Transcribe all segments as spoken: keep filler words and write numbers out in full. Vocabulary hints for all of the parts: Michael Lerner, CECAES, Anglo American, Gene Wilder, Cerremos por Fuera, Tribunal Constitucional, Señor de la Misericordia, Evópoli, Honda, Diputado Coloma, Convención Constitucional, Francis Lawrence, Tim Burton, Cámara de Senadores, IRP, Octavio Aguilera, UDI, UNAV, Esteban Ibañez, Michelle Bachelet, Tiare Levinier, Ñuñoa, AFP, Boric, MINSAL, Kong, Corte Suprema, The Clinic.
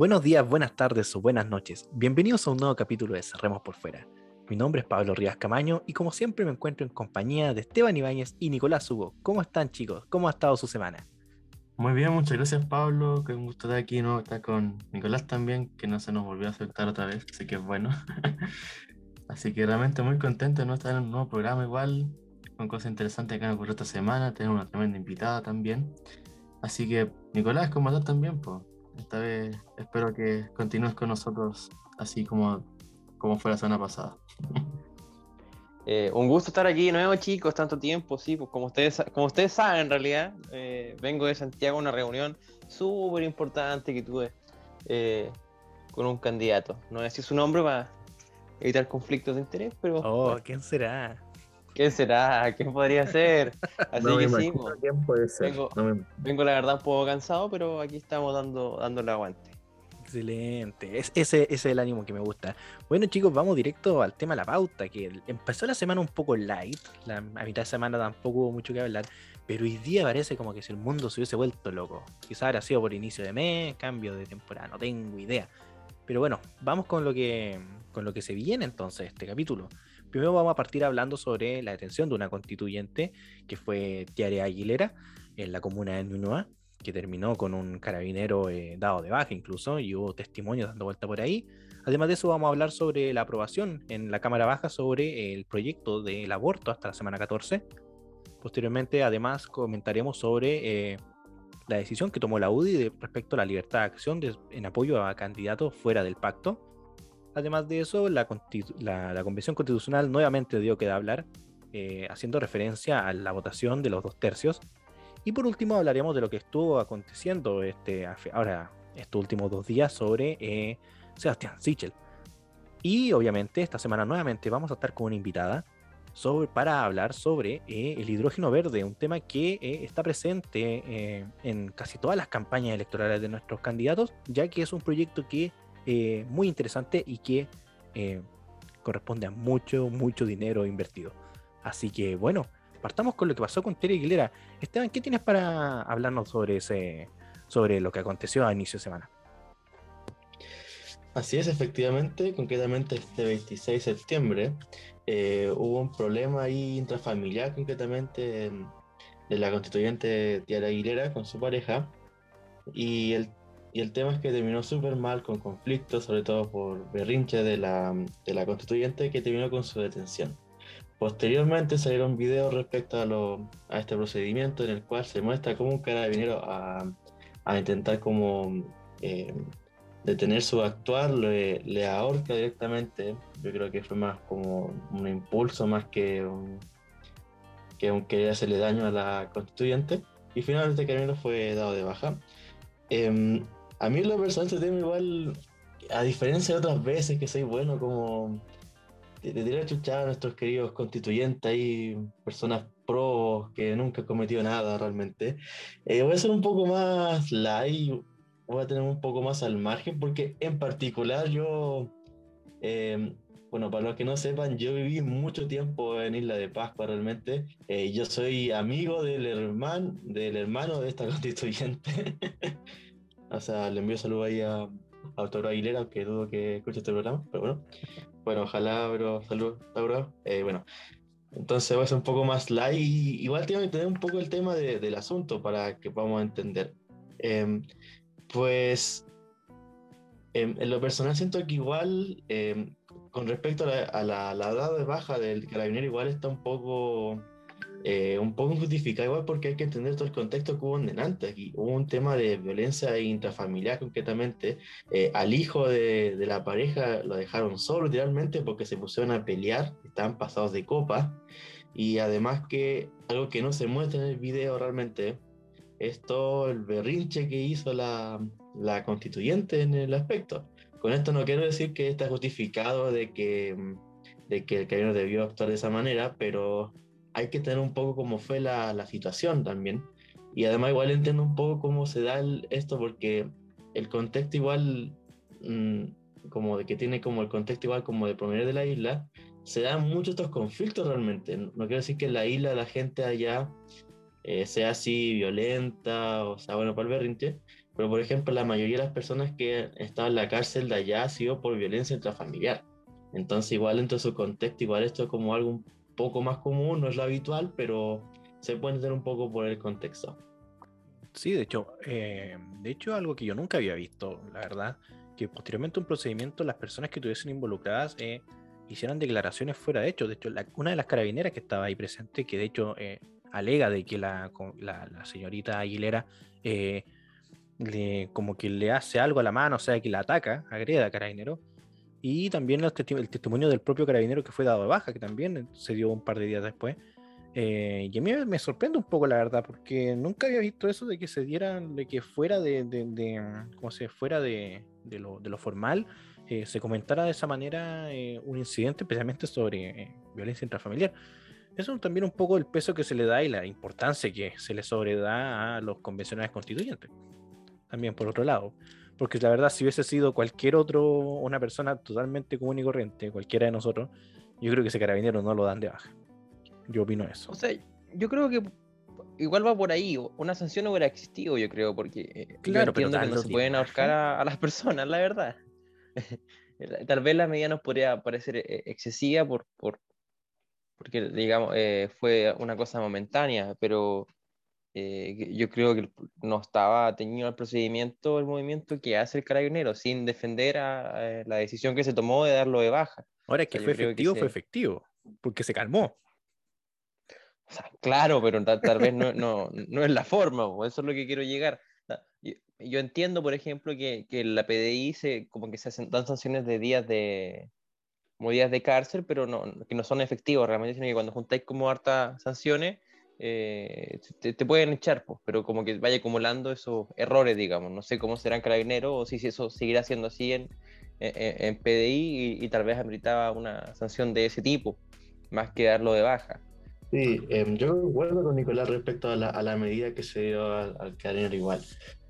Buenos días, buenas tardes o buenas noches. Bienvenidos a un nuevo capítulo de Cerremos por Fuera. Mi nombre es Pablo Rivas Camaño y como siempre me encuentro en compañía de Esteban Ibañez y Nicolás Hugo. ¿Cómo están, chicos? ¿Cómo ha estado su semana? Muy bien, muchas gracias, Pablo. Que un gusto estar aquí, ¿no? Estar con Nicolás también, que no se nos volvió a aceptar otra vez, así que es bueno. Así que realmente muy contento de no estar en un nuevo programa igual, con cosas interesantes que han ocurrido esta semana, tener una tremenda invitada también. Así que, Nicolás, ¿cómo estás también, po? Esta vez espero que continúes con nosotros así como, como fue la semana pasada. Eh, un gusto estar aquí de nuevo, chicos, tanto tiempo, sí, pues como ustedes, como ustedes saben en realidad, eh, vengo de Santiago a una reunión súper importante que tuve eh, con un candidato. No voy a decir su nombre para evitar conflictos de interés, pero... Oh, bueno. ¿Quién será? ¿Quién será? ¿Quién podría ser? Así no que me sí, pues, ¿quién puede ser? Vengo, no me... vengo la verdad un poco cansado, pero aquí estamos dando, dando el aguante. Excelente, es, ese, ese es el ánimo que me gusta. Bueno, chicos, vamos directo al tema de la pauta, que empezó la semana un poco light, la, a mitad de semana tampoco hubo mucho que hablar, pero hoy día parece como que si el mundo se hubiese vuelto loco. Quizás habrá sido por inicio de mes, cambio de temporada, no tengo idea. Pero bueno, vamos con lo que, con lo que se viene entonces este capítulo. Primero vamos a partir hablando sobre la detención de una constituyente, que fue Tiare Aguilera, en la comuna de Ñuñoa, que terminó con un carabinero eh, dado de baja incluso, y hubo testimonios dando vuelta por ahí. Además de eso vamos a hablar sobre la aprobación en la Cámara Baja sobre el proyecto del aborto hasta la semana catorce. Posteriormente además comentaremos sobre eh, la decisión que tomó la U D I de, respecto a la libertad de acción de, en apoyo a candidatos fuera del pacto. Además de eso, la, constitu- la, la Convención Constitucional nuevamente dio que hablar, eh, haciendo referencia a la votación de los dos tercios. Y por último hablaremos de lo que estuvo aconteciendo este, ahora estos últimos dos días sobre eh, Sebastián Sichel. Y obviamente esta semana nuevamente vamos a estar con una invitada sobre, para hablar sobre eh, el hidrógeno verde, un tema que eh, está presente eh, en casi todas las campañas electorales de nuestros candidatos, ya que es un proyecto que eh, muy interesante y que eh, corresponde a mucho, mucho dinero invertido. Así que bueno, partamos con lo que pasó con Tiare Aguilera. Esteban, ¿qué tienes para hablarnos sobre ese, sobre lo que aconteció a inicio de semana? Así es, efectivamente, concretamente este veintiséis de septiembre eh, hubo un problema ahí intrafamiliar, concretamente de la constituyente Tiare Aguilera con su pareja, y el, y el tema es que terminó súper mal, con conflictos, sobre todo por berrinche de la, de la constituyente, que terminó con su detención. Posteriormente salieron videos respecto a, lo, a este procedimiento, en el cual se muestra cómo un carabinero a, a intentar como eh, detener su actuar le, le ahorca directamente. Yo creo que fue más como un impulso más que un, que un querer hacerle daño a la constituyente, y finalmente el carabinero fue dado de baja. Eh, a mí lo personal este tema igual, a diferencia de otras veces que soy bueno como... de tirar chuchada a nuestros queridos constituyentes y personas pro que nunca han cometido nada realmente. Eh, voy a ser un poco más light, voy a tener un poco más al margen, porque en particular yo, eh, bueno, para los que no sepan, yo viví mucho tiempo en Isla de Pascua realmente. Eh, yo soy amigo del hermano, del hermano de esta constituyente. O sea, le envío saludos ahí a... Octavio Aguilera, que dudo que escuche este programa, pero bueno, bueno, ojalá, pero saludos, Octavio. Eh, bueno, entonces va a ser un poco más light, y igual tengo que entender un poco el tema de, del asunto para que podamos entender. Eh, pues, eh, en lo personal siento que igual, eh, con respecto a la, a la, la edad de baja del carabinero, igual está un poco... Eh, un poco injustificado igual, porque hay que entender todo el contexto que hubo en delante. Aquí hubo un tema de violencia intrafamiliar, concretamente eh, al hijo de, de la pareja lo dejaron solo literalmente porque se pusieron a pelear, estaban pasados de copa, y además que algo que no se muestra en el video realmente es todo el berrinche que hizo la, la constituyente en el aspecto. Con esto no quiero decir que está justificado de que, de que el carabinero debió actuar de esa manera, pero hay que tener un poco cómo fue la, la situación también, y además igual entiendo un poco cómo se da el, esto, porque el contexto igual mmm, como de que tiene como el contexto igual como de promedio de la isla, se dan muchos estos conflictos realmente. No, no quiero decir que en la isla la gente allá eh, sea así violenta, o sea, bueno, para el berrinche, Pero, por ejemplo, la mayoría de las personas que han estado en la cárcel de allá ha sido por violencia intrafamiliar. Entonces, igual dentro de su contexto, igual esto es como algo un poco más común, no es lo habitual, pero se puede entender un poco por el contexto. Sí, de hecho, eh, de hecho algo que yo nunca había visto, la verdad, que posteriormente a un procedimiento las personas que estuviesen involucradas eh, hicieran declaraciones fuera de hecho. De hecho, la, una de las carabineras que estaba ahí presente, que de hecho eh, alega de que la, la, la señorita Aguilera eh, le, como que le hace algo a la mano, o sea, que la ataca, agreda a carabinero. Y también el testimonio del propio carabinero que fue dado de baja, que también se dio un par de días después. Eh, y a mí me sorprende un poco, la verdad, porque nunca había visto eso de que se dieran, de que fuera de, de, de como se fuera de, de, lo, de lo formal, eh, se comentara de esa manera eh, un incidente, especialmente sobre eh, violencia intrafamiliar. Eso también un poco el peso que se le da y la importancia que se le sobreda a los convencionales constituyentes. También por otro lado, porque la verdad, si hubiese sido cualquier otro, una persona totalmente común y corriente, cualquiera de nosotros, yo creo que ese carabinero no lo dan de baja. Yo opino eso. O sea, yo creo que igual va por ahí. Una sanción no hubiera existido, yo creo, porque claro, yo entiendo pero que no se pueden ahorcar a, a las personas, la verdad. Tal vez la medida nos podría parecer excesiva por, por, porque, digamos, eh, fue una cosa momentánea, pero eh, yo creo que no estaba teñido al procedimiento el movimiento que hace el carabinero, sin defender a, a la decisión que se tomó de darlo de baja. Ahora, que o sea, fue efectivo, que se... fue efectivo, porque se calmó. O sea, claro, pero tal, tal vez no, no, no es la forma, bo. Eso es lo que quiero llegar. Yo, yo entiendo, por ejemplo, que, que la P D I se, como que se hacen, dan sanciones de días de, como días de cárcel, pero no, que no son efectivos realmente, sino que cuando juntáis como hartas sanciones, eh, te, te pueden echar, pues, pero como que vaya acumulando esos errores, digamos. No sé cómo serán carabineros o si, si eso seguirá siendo así en, en, en P D I y, y tal vez ameritaba una sanción de ese tipo, más que darlo de baja. Sí, eh, yo vuelvo con Nicolás respecto a la, a la medida que se dio al, al carabinero igual.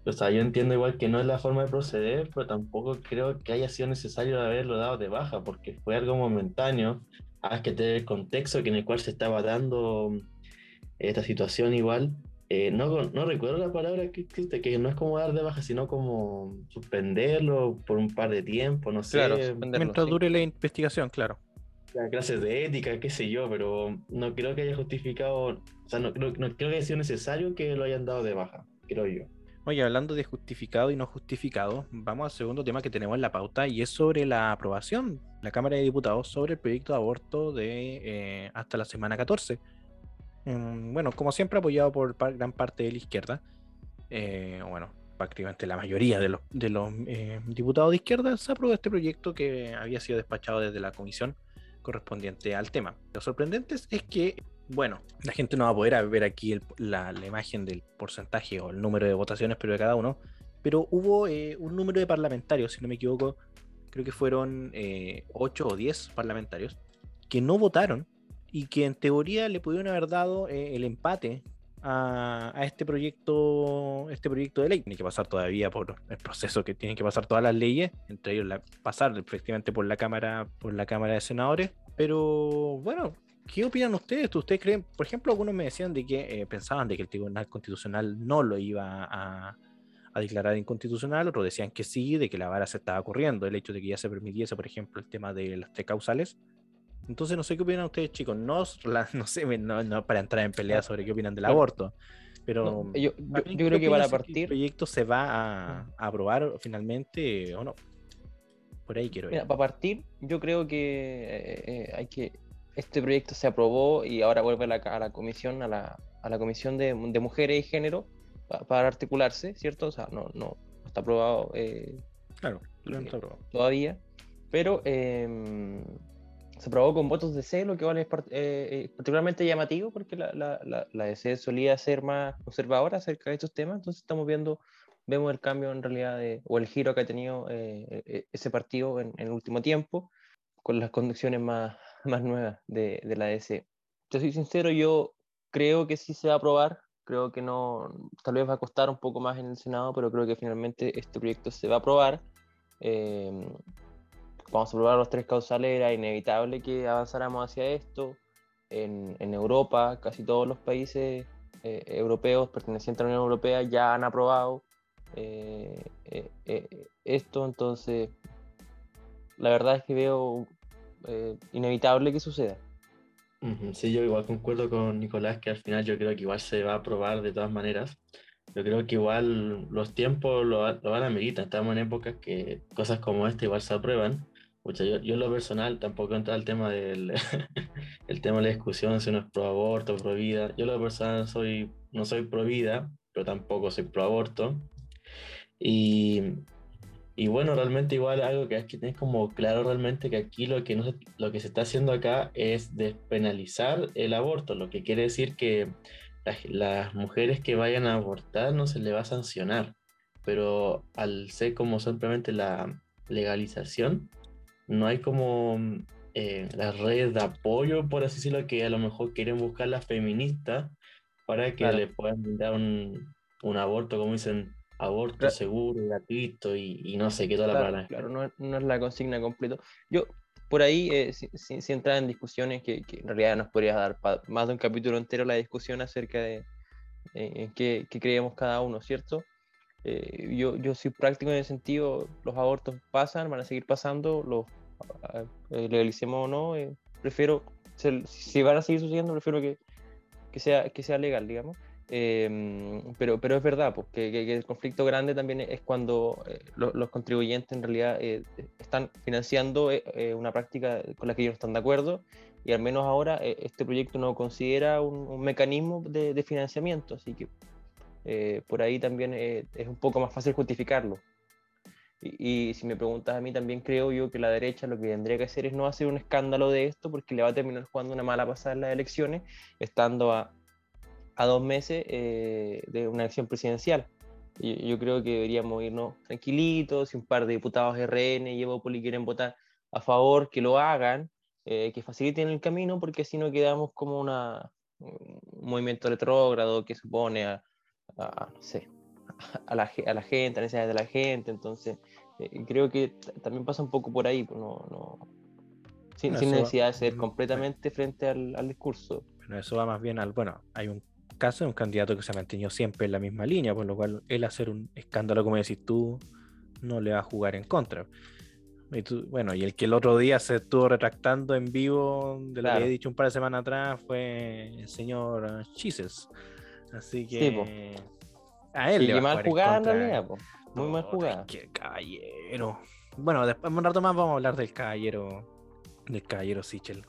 O sea, yo entiendo igual que no es la forma de proceder, pero tampoco creo que haya sido necesario haberlo dado de baja, porque fue algo momentáneo. Hay que tener el contexto en el cual se estaba dando esta situación igual. Eh, no, no recuerdo la palabra que existe, que no es como dar de baja, sino como suspenderlo por un par de tiempo, no sé. Claro, mientras dure sí. La investigación, claro. Clases de ética, qué sé yo, pero no creo que haya justificado, o sea, no, no, no creo que haya sido necesario que lo hayan dado de baja, creo yo. Oye, hablando de justificado y no justificado, vamos al segundo tema que tenemos en la pauta y es sobre la aprobación de la Cámara de Diputados sobre el proyecto de aborto de eh, hasta la semana catorce. Um, bueno, como siempre apoyado por par, gran parte de la izquierda, eh, bueno, prácticamente la mayoría de los, de los eh, diputados de izquierda se aprobó este proyecto que había sido despachado desde la comisión correspondiente al tema. Lo sorprendente es que, bueno, la gente no va a poder ver aquí el, la, la imagen del porcentaje o el número de votaciones, pero de cada uno, pero hubo eh, un número de parlamentarios, si no me equivoco, creo que fueron eh, ocho o diez parlamentarios que no votaron y que en teoría le pudieron haber dado eh, el empate a, a este proyecto este proyecto de ley. Tiene que pasar todavía por el proceso que tienen que pasar todas las leyes, entre ellos la, pasar efectivamente por la Cámara por la Cámara de Senadores. Pero bueno, ¿qué opinan ustedes? ¿Ustedes creen? Por ejemplo, algunos me decían de que eh, pensaban de que el Tribunal Constitucional no lo iba a, a declarar inconstitucional, otros decían que sí, de que la vara se estaba corriendo, el hecho de que ya se permitiese, por ejemplo, el tema de las tres causales. Entonces, no sé qué opinan ustedes, chicos. No, la, no sé, no, no para entrar en pelea sobre qué opinan del aborto, pero no, yo, yo, yo creo que van a partir. ¿El proyecto se va a, a aprobar finalmente o no? Por ahí quiero ir. Mira, para partir, yo creo que eh, eh, hay que este proyecto se aprobó y ahora vuelve a la, a la comisión, a la, a la comisión de, de mujeres y género para, para articularse, ¿cierto? O sea, no, no, no está aprobado. Eh, claro, no está aprobado eh, todavía, pero. Eh, Se aprobó con votos de C, lo que vale es eh, particularmente llamativo, porque la, la, la, la D C solía ser más observadora acerca de estos temas, entonces estamos viendo, vemos el cambio en realidad, de, o el giro que ha tenido eh, ese partido en, en el último tiempo, con las conducciones más, más nuevas de, de la D C. Yo soy sincero, yo creo que sí se va a aprobar, creo que no, tal vez va a costar un poco más en el Senado, pero creo que finalmente este proyecto se va a aprobar. Eh, Vamos a probar los tres causales, era inevitable que avanzáramos hacia esto. En, en Europa, casi todos los países eh, europeos pertenecientes a la Unión Europea ya han aprobado eh, eh, eh, esto. Entonces, la verdad es que veo eh, inevitable que suceda. Sí, yo igual concuerdo con Nicolás que al final yo creo que igual se va a aprobar de todas maneras. Yo creo que igual los tiempos lo, lo van a ameritar. Estamos en épocas que cosas como esta igual se aprueban. Pucha, yo, yo en lo personal tampoco entra al tema del el tema de la discusión si uno es pro aborto, pro vida. Yo en lo personal soy, no soy pro vida, pero tampoco soy pro aborto. Y, y bueno, realmente igual algo que hay que tener como claro realmente que aquí lo que, no se, lo que se está haciendo acá es despenalizar el aborto, lo que quiere decir que las, las mujeres que vayan a abortar no se les va a sancionar, pero al ser como simplemente la legalización, no hay como eh, las redes de apoyo, por así decirlo, que a lo mejor quieren buscar las feministas para que claro. le puedan brindar un, un aborto, como dicen, aborto claro. seguro, gratuito y, y no sé qué toda la claro, palabra. Claro, no, no es la consigna completa. Yo, por ahí, eh, si, si, si entrar en discusiones, que, que en realidad nos podría dar pa, más de un capítulo entero la discusión acerca de eh, qué, qué creemos cada uno, ¿cierto? Eh, yo, yo soy práctico en el sentido, los abortos pasan, van a seguir pasando, los eh, legalicemos o no, eh, prefiero, se, si van a seguir sucediendo, prefiero que, que, sea, que sea legal, digamos. Eh, pero, pero es verdad, pues, que, que, que el conflicto grande también es cuando eh, lo, los contribuyentes en realidad eh, están financiando eh, una práctica con la que ellos no están de acuerdo, y al menos ahora eh, este proyecto no considera un, un mecanismo de, de financiamiento, así que Eh, por ahí también eh, es un poco más fácil justificarlo. Y, y si me preguntas a mí, también creo yo que la derecha lo que tendría que hacer es no hacer un escándalo de esto, porque le va a terminar jugando una mala pasada en las elecciones, estando a, a dos meses eh, de una elección presidencial. Yo, yo creo que deberíamos irnos tranquilitos. Si un par de diputados R N y Evópoli quieren votar a favor, que lo hagan, eh, que faciliten el camino, porque así no quedamos como una, un movimiento retrógrado que supone a A, no sé, a, la, a la gente, a necesidades de la gente. Entonces eh, creo que t- también pasa un poco por ahí, no, no, sin, bueno, sin necesidad va, de ser completamente bueno, frente al, al discurso. Bueno, eso va más bien al, bueno, hay un caso de un candidato que se ha mantenido siempre en la misma línea, por lo cual él hacer un escándalo, como decís tú, no le va a jugar en contra. Y tú, bueno, y el que el otro día se estuvo retractando en vivo de lo claro. que he dicho un par de semanas atrás fue el señor Chises. Así que sí, a él y le va mal a jugada en realidad, muy no, mal jugada. Es que el caballero. Bueno, después un rato más vamos a hablar del caballero, del caballero Sichel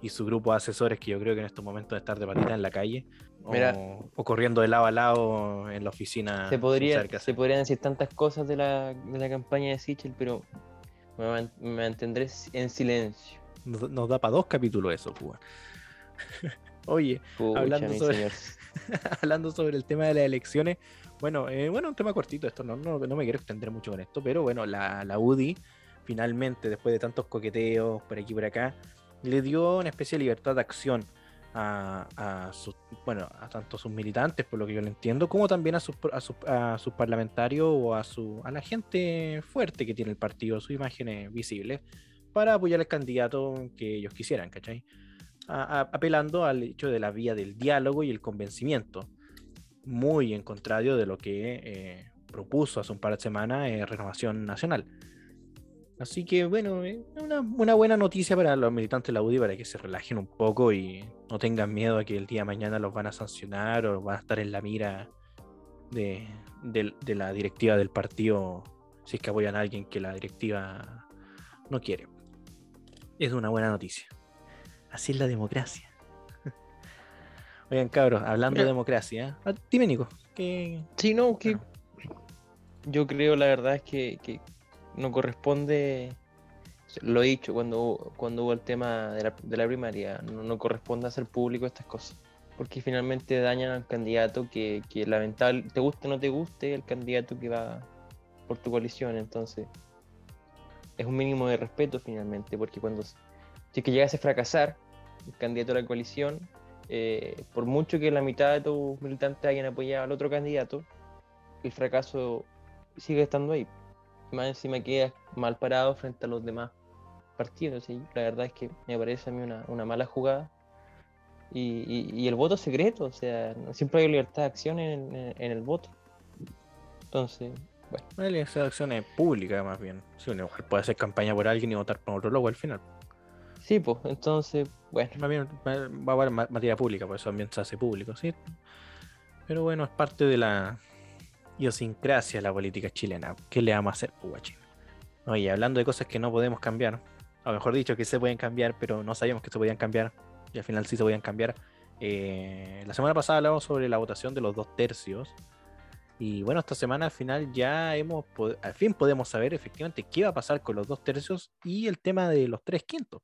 y su grupo de asesores que yo creo que en estos momentos de estar de patita en la calle o, Mira, o corriendo de lado a lado en la oficina. Se podría, se podrían decir tantas cosas de la, de la campaña de Sichel, pero me, me mantendré en silencio. Nos, nos da para dos capítulos eso, Cuba. Oye, Pucha, hablando sobre hablando sobre el tema de las elecciones, bueno, eh, bueno, un tema cortito esto, no, no, no me quiero extender mucho con esto, pero bueno, la, la U D I finalmente, después de tantos coqueteos por aquí y por acá, le dio una especie de libertad de acción a, a sus, bueno, a tanto a sus militantes, por lo que yo lo entiendo, como también a sus, a sus, a sus parlamentarios o a su, a la gente fuerte que tiene el partido, sus imágenes visibles, para apoyar al candidato que ellos quisieran, ¿cachai? A, a, apelando al hecho de la vía del diálogo y el convencimiento, muy en contrario de lo que eh, propuso hace un par de semanas eh, Renovación Nacional. Así que bueno, eh, una, una buena noticia para los militantes de la U D I, para que se relajen un poco y no tengan miedo a que el día de mañana los van a sancionar o van a estar en la mira de, de, de la directiva del partido, si es que apoyan a alguien que la directiva no quiere. Es una buena noticia. Así es la democracia. Oigan, cabros, hablando de democracia, ¿eh? Dime, Nico. Que... Sí, no, que bueno. Yo creo, la verdad, es que, que no corresponde, lo he dicho cuando, cuando hubo el tema de la, de la primaria, no, no corresponde hacer público estas cosas, porque finalmente dañan al candidato que, que lamentable, te guste o no te guste, el candidato que va por tu coalición. Entonces, es un mínimo de respeto finalmente, porque cuando si es que llegase a fracasar el candidato a la coalición, eh, por mucho que la mitad de tus militantes hayan apoyado al otro candidato, el fracaso sigue estando ahí. Más encima quedas mal parado frente a los demás partidos. ¿Sí? La verdad es que me parece a mí una, una mala jugada. Y, y, y el voto secreto, o sea, siempre hay libertad de acción en, en, en el voto. Entonces, bueno. Una elección de acciones públicas, más bien. Si uno igual puede hacer campaña por alguien y votar por otro logo al final. Sí, pues, entonces, bueno. Más bien va a haber materia pública, por eso también se hace público, ¿sí? Pero bueno, es parte de la idiosincrasia de la política chilena. ¿Qué le vamos a hacer, Puguachín? Oye, hablando de cosas que no podemos cambiar, o mejor dicho, que se pueden cambiar, pero no sabíamos que se podían cambiar, y al final sí se podían cambiar. Eh, la semana pasada hablamos sobre la votación de los dos tercios, y bueno, esta semana al final ya hemos, pod- al fin podemos saber efectivamente qué va a pasar con los dos tercios y el tema de los tres quintos.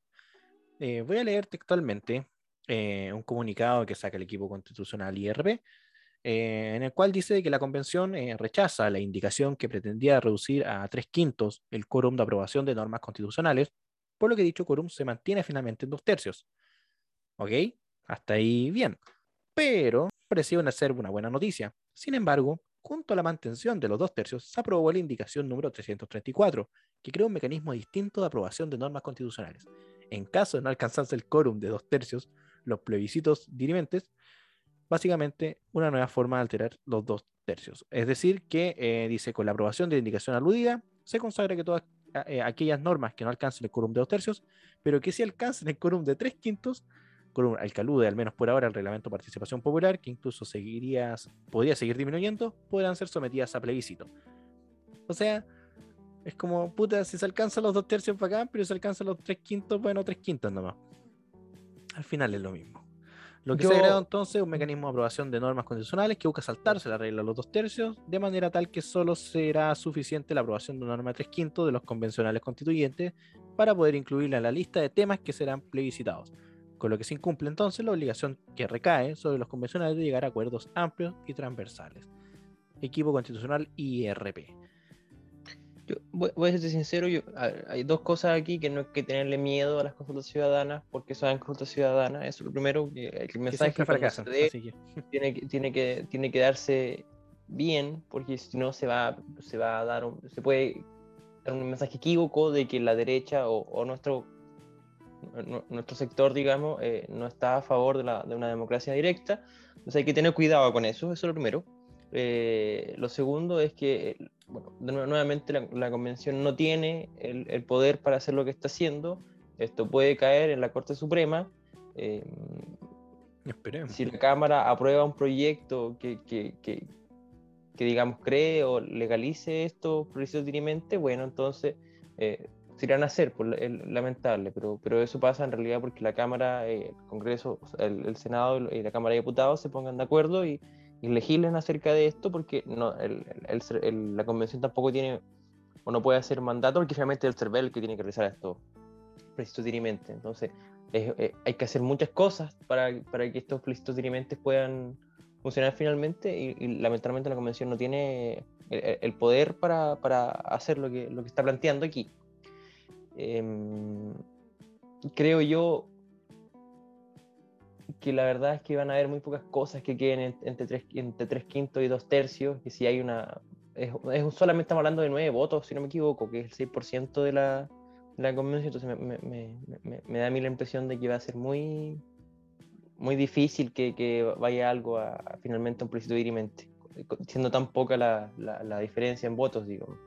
Eh, voy a leer textualmente eh, un comunicado que saca el equipo constitucional I R P, Eh, en el cual dice que la convención eh, rechaza la indicación que pretendía reducir a tres quintos el quórum de aprobación de normas constitucionales, por lo que dicho quórum se mantiene finalmente en dos tercios. ¿Ok? Hasta ahí bien. Pero parecía una ser una buena noticia. Sin embargo, junto a la mantención de los dos tercios, se aprobó la indicación número trescientos treinta y cuatro, que crea un mecanismo distinto de aprobación de normas constitucionales. En caso de no alcanzarse el quórum de dos tercios, los plebiscitos dirimentes, básicamente una nueva forma de alterar los dos tercios. Es decir, que eh, dice, con la aprobación de la indicación aludida, se consagra que todas eh, aquellas normas que no alcancen el quórum de dos tercios, pero que sí alcancen el quórum de tres quintos, quórum al que alude, al menos por ahora, el reglamento de participación popular, que incluso seguiría, podría seguir disminuyendo, podrán ser sometidas a plebiscito. O sea, es como, puta, si se alcanzan los dos tercios para acá, pero si se alcanzan los tres quintos, bueno, tres quintos nomás. Al final es lo mismo. Lo que Yo... se creó entonces un mecanismo de aprobación de normas constitucionales que busca saltarse la regla de los dos tercios, de manera tal que solo será suficiente la aprobación de una norma de tres quintos de los convencionales constituyentes para poder incluirla en la lista de temas que serán plebiscitados, con lo que se incumple entonces la obligación que recae sobre los convencionales de llegar a acuerdos amplios y transversales. Equipo constitucional I R P. Yo voy a ser sincero, yo, ver, hay dos cosas aquí que no hay que tenerle miedo a las consultas ciudadanas, porque son consultas ciudadanas, eso es lo primero, que el mensaje que fracasan, se dé, que... Tiene, que, tiene, que, tiene que darse bien, porque si no se va, se va a dar, un, se puede dar un mensaje equívoco de que la derecha o, o nuestro, no, nuestro sector, digamos, eh, no está a favor de, la, de una democracia directa, entonces hay que tener cuidado con eso, eso es lo primero. Eh, lo segundo es que, bueno, nuevamente la, la convención no tiene el, el poder para hacer lo que está haciendo. Esto puede caer en la Corte Suprema. Eh, Esperemos. Si la Cámara aprueba un proyecto que, que, que, que digamos, cree o legalice esto precisamente, bueno, entonces eh, se irán a hacer, por, el, lamentable, pero, pero eso pasa en realidad porque la Cámara, el Congreso, el, el Senado y la Cámara de Diputados se pongan de acuerdo y y legislen acerca de esto, porque no, el, el, el, la convención tampoco tiene o no puede hacer mandato, porque realmente es el Servel el que tiene que realizar esto plebiscitos dirimentes. Entonces es, es, hay que hacer muchas cosas para, para que estos plebiscitos dirimentes puedan funcionar finalmente, y, y lamentablemente la convención no tiene el, el poder para, para hacer lo que, lo que está planteando aquí. Eh, creo yo que la verdad es que van a haber muy pocas cosas que queden entre tres, entre tres quintos y dos tercios, que si hay una... Es, es solamente estamos hablando de nueve votos, si no me equivoco, que es el seis por ciento de la, de la convención, entonces me, me, me, me da a mí la impresión de que va a ser muy, muy difícil que, que vaya algo a, a finalmente a un plebiscito dirimente, siendo tan poca la, la, la diferencia en votos, digamos.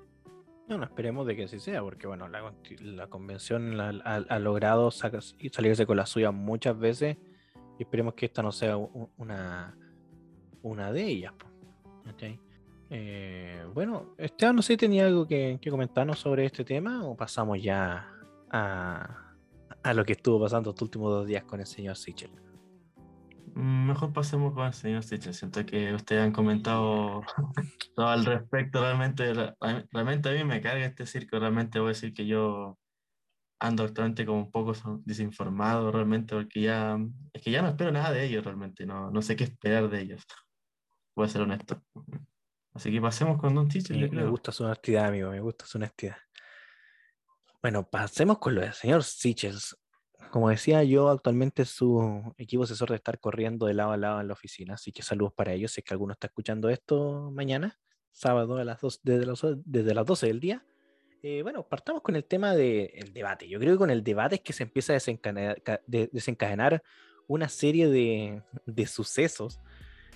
No, no, esperemos de que así sea, porque bueno, la, la convención la, ha, ha logrado sacas, salirse con la suya muchas veces, y esperemos que esta no sea una una de ellas. Okay. Eh, bueno, Esteban, no sé si tenía algo que, que comentarnos sobre este tema, o pasamos ya a, a lo que estuvo pasando estos últimos dos días con el señor Sichel. Mejor pasemos con el señor Sichel. Siento que ustedes han comentado todo al respecto. Realmente, realmente a mí me carga este circo. Realmente voy a decir que yo ando actualmente como un poco desinformado realmente, porque ya es que ya no espero nada de ellos realmente, no, no sé qué esperar de ellos, voy a ser honesto. Así que pasemos con Don Sichel. Me, me gusta su honestidad, amigo, me gusta su honestidad. Bueno, pasemos con lo del señor Sichel. Como decía yo, actualmente su equipo asesor debe estar corriendo de lado a lado en la oficina, así que saludos para ellos, si es que alguno está escuchando esto mañana, sábado a las dos, desde, los, desde las doce del día. Eh, bueno, partamos con el tema del debate. Yo creo que con el debate es que se empieza a desencadenar, de, desencadenar una serie de, de sucesos,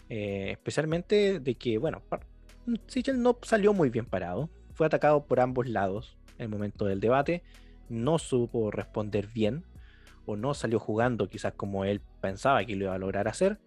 eh, especialmente de que, bueno, Sichel no salió muy bien parado, fue atacado por ambos lados en el momento del debate, no supo responder bien, o no salió jugando quizás como él pensaba que lo iba a lograr hacer,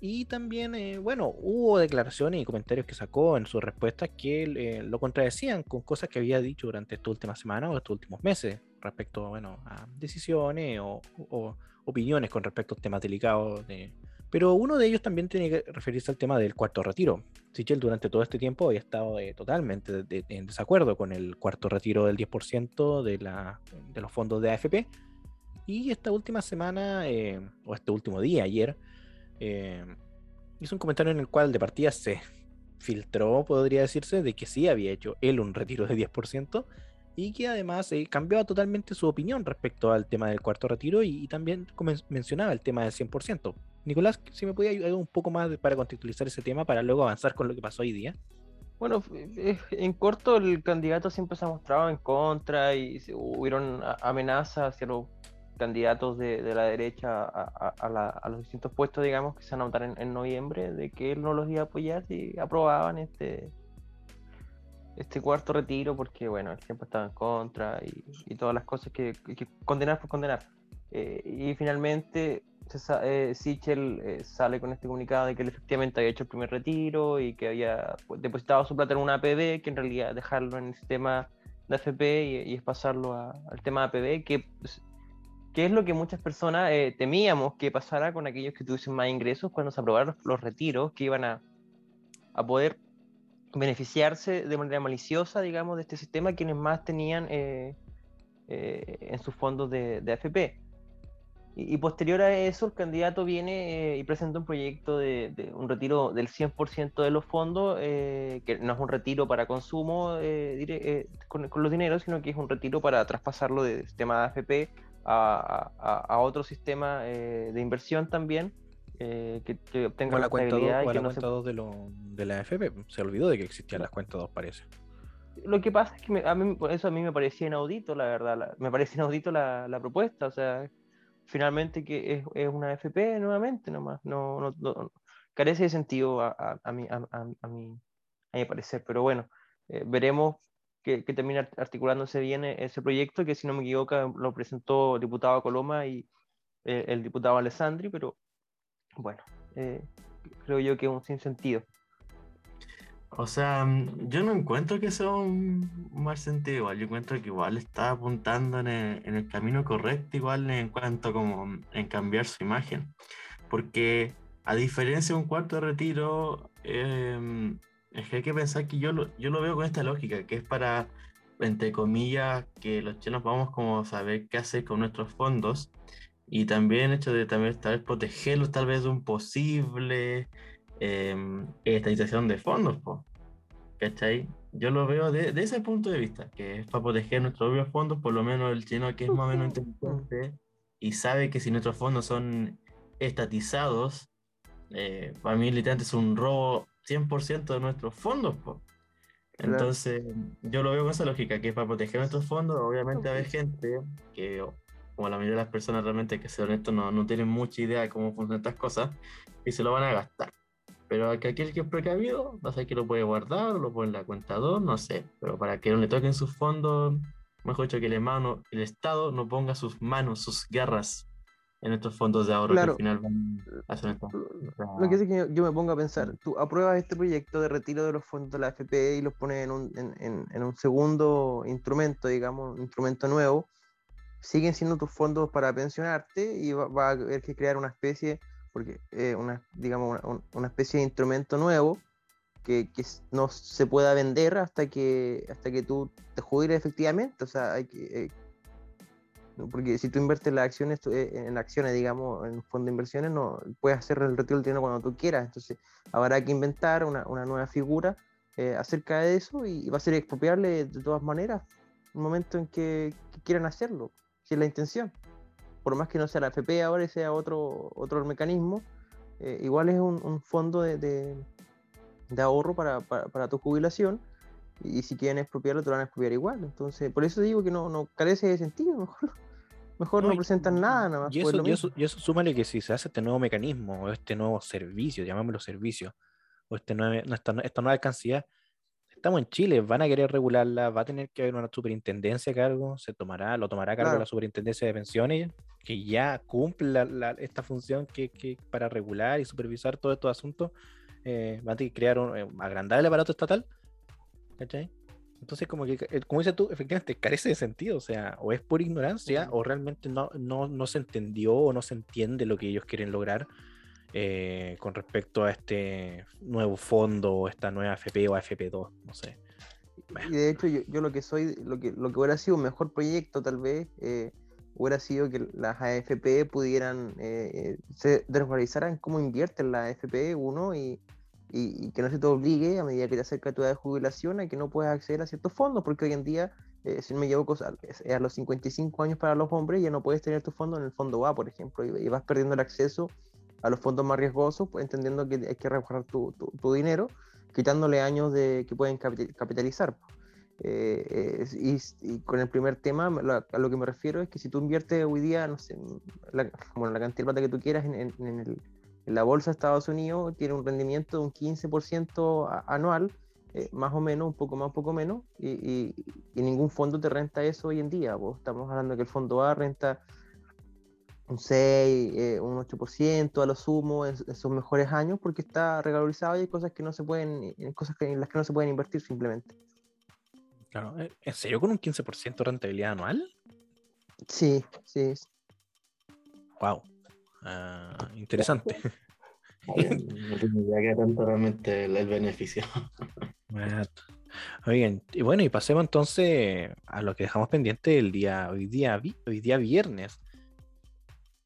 y también, eh, bueno, hubo declaraciones y comentarios que sacó en sus respuestas que eh, lo contradecían con cosas que había dicho durante esta última semana o estos últimos meses, respecto, bueno, a decisiones o, o opiniones con respecto a temas delicados de... Pero uno de ellos también tiene que referirse al tema del cuarto retiro. Sichel durante todo este tiempo había estado eh, totalmente de, de, en desacuerdo con el cuarto retiro del diez por ciento de, la, de los fondos de A F P. Y esta última semana, eh, o este último día, ayer, eh, hizo un comentario en el cual de partida se filtró, podría decirse, de que sí había hecho él un retiro de diez por ciento. Y que además eh, cambiaba totalmente su opinión respecto al tema del cuarto retiro y, y también mencionaba el tema del cien por ciento. Nicolás, si me podía ayudar un poco más para contextualizar ese tema para luego avanzar con lo que pasó hoy día. Bueno, en corto el candidato siempre se ha mostrado en contra y hubieron amenazas hacia los candidatos de, de la derecha a, a, a, la, a los distintos puestos, digamos, que se van a votar en, en noviembre, de que él no los iba a apoyar si aprobaban este... este cuarto retiro, porque bueno, él siempre estaba en contra y, y todas las cosas que, que condenar por condenar. Eh, y finalmente eh, Sichel eh, sale con este comunicado de que él efectivamente había hecho el primer retiro y que había depositado su plata en una A P V, que en realidad dejarlo en el sistema de A F P y, y es pasarlo a, al tema A P V, que, que es lo que muchas personas eh, temíamos que pasara con aquellos que tuviesen más ingresos cuando se aprobaron los, los retiros, que iban a, a poder beneficiarse de manera maliciosa, digamos, de este sistema quienes más tenían eh, eh, en sus fondos de, de A F P. Y, y posterior a eso, el candidato viene eh, y presenta un proyecto de, de un retiro del cien por ciento de los fondos, eh, que no es un retiro para consumo eh, dire, eh, con, con los dineros, sino que es un retiro para traspasarlo del sistema de A F P a, a, a otro sistema eh, de inversión también. Eh, que, que obtenga la cuenta dos, y que la no cuenta se... dos de, lo, de la A F P. Se olvidó de que existían las cuentas dos, parece. Lo que pasa es que me, a mí, eso a mí me parecía inaudito, la verdad. La, me parecía inaudito la, la propuesta. O sea, finalmente que es, es una A F P nuevamente nomás. No, no, no, carece de sentido a, a, a, mi, a, a, a, mi, a mi parecer. Pero bueno, eh, veremos que, que termina articulándose bien ese proyecto, que si no me equivoco lo presentó el diputado Coloma y eh, el diputado Alessandri, pero bueno, eh, creo yo que es un sinsentido. O sea, yo no encuentro que sea un mal sentido igual, yo encuentro que igual está apuntando en el, en el camino correcto igual en cuanto como en cambiar su imagen, porque a diferencia de un cuarto de retiro, eh, es que hay que pensar que yo lo, yo lo veo con esta lógica, que es para, entre comillas, que los chilenos vamos como a saber qué hacer con nuestros fondos. Y también el hecho de también tal vez protegerlos tal vez de un posible eh, estatización de fondos, po. ¿Cachai? Yo lo veo de, de ese punto de vista, que es para proteger nuestros propios fondos, por lo menos el chino que es más o menos inteligente y sabe que si nuestros fondos son estatizados, eh, para mí literalmente es un robo cien por ciento de nuestros fondos, po. Entonces, claro, yo lo veo con esa lógica, que es para proteger nuestros fondos. Obviamente va a haber gente que... como la mayoría de las personas realmente, que ser honestos, no, no tienen mucha idea de cómo funcionan estas cosas y se lo van a gastar. Pero aquel que es precavido, va a ser que lo puede guardar o lo pone en la cuenta dos, no sé. Pero para que no le toquen sus fondos, mejor dicho, que el, mano, el Estado no ponga sus manos, sus garras en estos fondos de ahorro, claro, que al final van a hacer esto. Lo que es que yo, yo me pongo a pensar, tú apruebas este proyecto de retiro de los fondos de la A F P y los pones en un, en, en, en un segundo instrumento, digamos, un instrumento nuevo. Siguen siendo tus fondos para pensionarte y va, va a haber que crear una especie, porque eh, una, digamos, una, una especie de instrumento nuevo que, que no se pueda vender hasta que hasta que tú te jubiles efectivamente. O sea, hay que eh, porque si tú inviertes las acciones tú, eh, en acciones, digamos, en un fondo de inversiones, no puedes hacer el retiro del dinero cuando tú quieras. Entonces habrá que inventar una, una nueva figura eh, acerca de eso y, y va a ser expropiable de todas maneras un momento en que, que quieran hacerlo. Si es la intención, por más que no sea la F P ahora y sea otro, otro mecanismo, eh, igual es un, un fondo de, de, de ahorro para, para, para tu jubilación, y si quieren expropiarlo te lo van a expropiar igual. Entonces por eso digo que no, no carece de sentido, mejor, mejor no, no presentan y, nada, nada más. Y eso, y, eso, y eso súmale que si se hace este nuevo mecanismo, o este nuevo servicio, llamémoslo servicio, o este nuevo, esta, esta nueva alcancía, estamos en Chile, van a querer regularla, va a tener que haber una superintendencia a cargo, se tomará, lo tomará a cargo claro. la superintendencia de pensiones, que ya cumpla la, esta función que, que para regular y supervisar todos estos asuntos, eh, van a tener que crear un, eh, agrandar el aparato estatal, ¿cachai? Entonces, como que, como dices tú, efectivamente carece de sentido, o sea, o es por ignorancia sí. o realmente no, no, no se entendió o no se entiende lo que ellos quieren lograr eh, con respecto a este nuevo fondo o esta nueva A F P o A F P dos, no sé. Bueno. Y de hecho, yo, yo lo que soy, lo que, lo que hubiera sido un mejor proyecto tal vez, eh, hubiera sido que las A F P pudieran, eh, se desvalorizaran cómo invierten las A F P uno y... Y, y que no se te obligue a medida que te acerca tu edad de jubilación a que no puedas acceder a ciertos fondos, porque hoy en día, eh, si no me equivoco, a, a los cincuenta y cinco años para los hombres ya no puedes tener tus fondos en el fondo A, por ejemplo, y, y vas perdiendo el acceso a los fondos más riesgosos, pues, entendiendo que hay que resguardar tu, tu, tu dinero, quitándole años de que pueden capitalizar. Eh, eh, y, y con el primer tema, lo, a lo que me refiero es que si tú inviertes hoy día, no sé, la, bueno, la cantidad de plata que tú quieras en, en, en el... La bolsa de Estados Unidos tiene un rendimiento de un quince por ciento anual, eh, más o menos, un poco más, un poco menos, y, y, y ningún fondo te renta eso hoy en día. Vos. Estamos hablando de que el fondo A renta un seis por ciento, eh, un ocho por ciento a lo sumo en, en sus mejores años, porque está revalorizado y hay cosas que no se pueden, cosas que, en las que no se pueden invertir simplemente. Claro, ¿en serio con un quince por ciento de rentabilidad anual? Sí, sí. Wow. Uh, interesante. No tengo idea que tanto realmente el, el beneficio. Oigan, y bueno, y pasemos entonces a lo que dejamos pendiente el día, hoy día, hoy día viernes.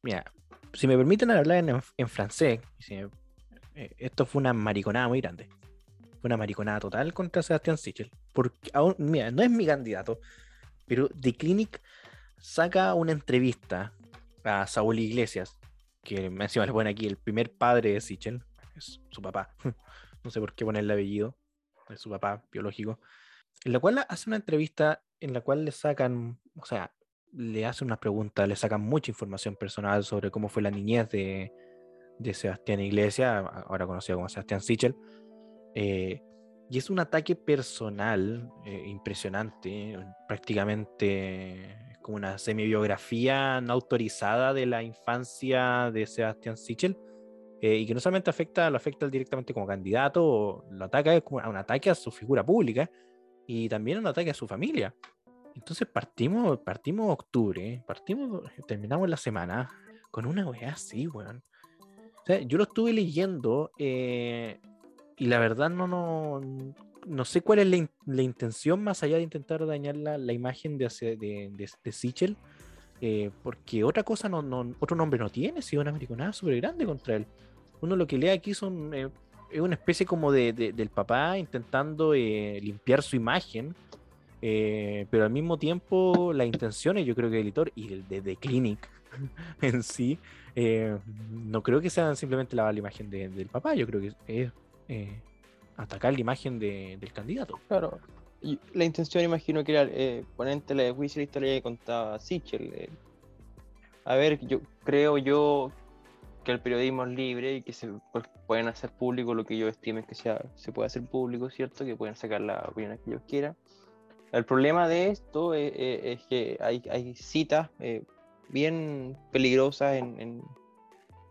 Mira, si me permiten hablar en, en francés, si me, esto fue una mariconada muy grande. Fue una mariconada total contra Sebastián Sichel. Porque aún, mira, no es mi candidato, pero The Clinic saca una entrevista a Saúl Iglesias, que encima le ponen aquí el primer padre de Sichel, es su papá, no sé por qué ponerle apellido, es su papá biológico, en la cual hace una entrevista en la cual le sacan, o sea, le hacen unas preguntas, le sacan mucha información personal sobre cómo fue la niñez de, de Sebastián Iglesias, ahora conocido como Sebastián Sichel, eh, y es un ataque personal eh, impresionante, prácticamente... como una semi-biografía no autorizada de la infancia de Sebastián Sichel, eh, y que no solamente afecta, lo afecta directamente como candidato, o lo ataca, es un ataque a su figura pública, y también un ataque a su familia. Entonces partimos, partimos octubre, partimos, terminamos la semana con una weá así, weón. O sea, yo lo estuve leyendo, eh, y la verdad no, no... no sé cuál es la, in- la intención más allá de intentar dañar la, la imagen de, de, de, de Sichel, eh, porque otra cosa no, no, otro nombre no tiene, si una americanada súper grande contra él. Uno lo que lee aquí son, eh, es una especie como de, de, del papá intentando eh, limpiar su imagen, eh, pero al mismo tiempo las intenciones, yo creo que el editor y el de The Clinic en sí, eh, no creo que sean simplemente lavar la imagen de, del papá, yo creo que es... Eh, atacar la imagen de, del candidato. Claro, y la intención imagino que era eh, poner en tela de juicio la historia que contaba Sichel. Eh. A ver, yo creo yo que el periodismo es libre y que se pues, pueden hacer público lo que ellos estimen que sea, se puede hacer público, ¿cierto? Que pueden sacar las opiniones que ellos quieran. El problema de esto es, es, es que hay, hay citas eh, bien peligrosas en, en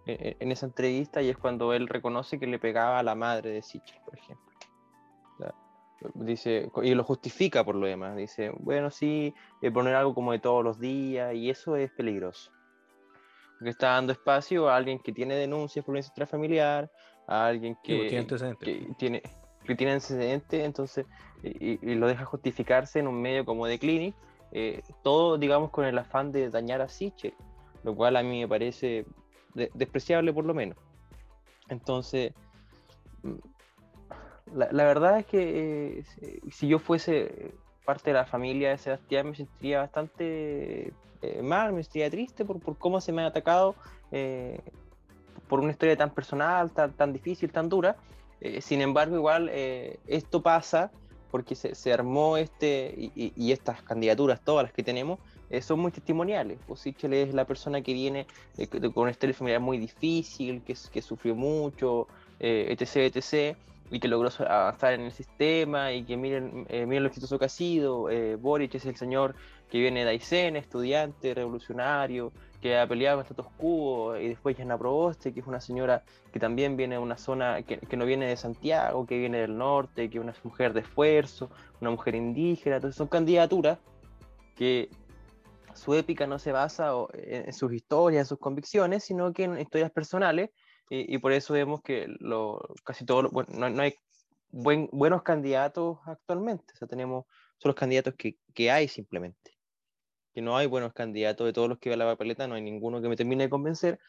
en esa entrevista, y es cuando él reconoce que le pegaba a la madre de Sichel, por ejemplo. O sea, dice, y lo justifica por lo demás, dice, bueno, sí, poner algo como de todos los días, y eso es peligroso. Porque está dando espacio a alguien que tiene denuncias por violencia intrafamiliar, a alguien que, sí, tiene que tiene que tiene antecedentes, entonces, y, y lo deja justificarse en un medio como The Clinic, eh, todo, digamos, con el afán de dañar a Sichel, lo cual a mí me parece... despreciable por lo menos. Entonces la, la verdad es que eh, si yo fuese parte de la familia de Sebastián me sentiría bastante eh, mal, me sentiría triste por, por cómo se me ha atacado eh, por una historia tan personal, tan, tan difícil, tan dura. Eh, sin embargo igual eh, esto pasa porque se, se armó este y, y, y estas candidaturas, todas las que tenemos, eh, son muy testimoniales. Pues Sichel es la persona que viene eh, con una historia familiar muy difícil, que, que sufrió mucho, eh, etcétera, etcétera. y que logró avanzar en el sistema, y que miren, eh, miren lo exitoso que ha sido. eh, Boric es el señor que viene de Aysén, estudiante, revolucionario, que ha peleado en status quo, y después Jana Proboste, que es una señora que también viene de una zona, que, que no viene de Santiago, que viene del norte, que es una mujer de esfuerzo, una mujer indígena. Entonces son candidaturas que su épica no se basa en sus historias, en sus convicciones, sino que en historias personales, y, y por eso vemos que lo, casi todo, bueno, no, no hay buen, buenos candidatos actualmente. O sea, tenemos, son los candidatos que, que hay simplemente. Que no hay buenos candidatos. De todos los que ve a la papeleta, no hay ninguno que me termine de convencer.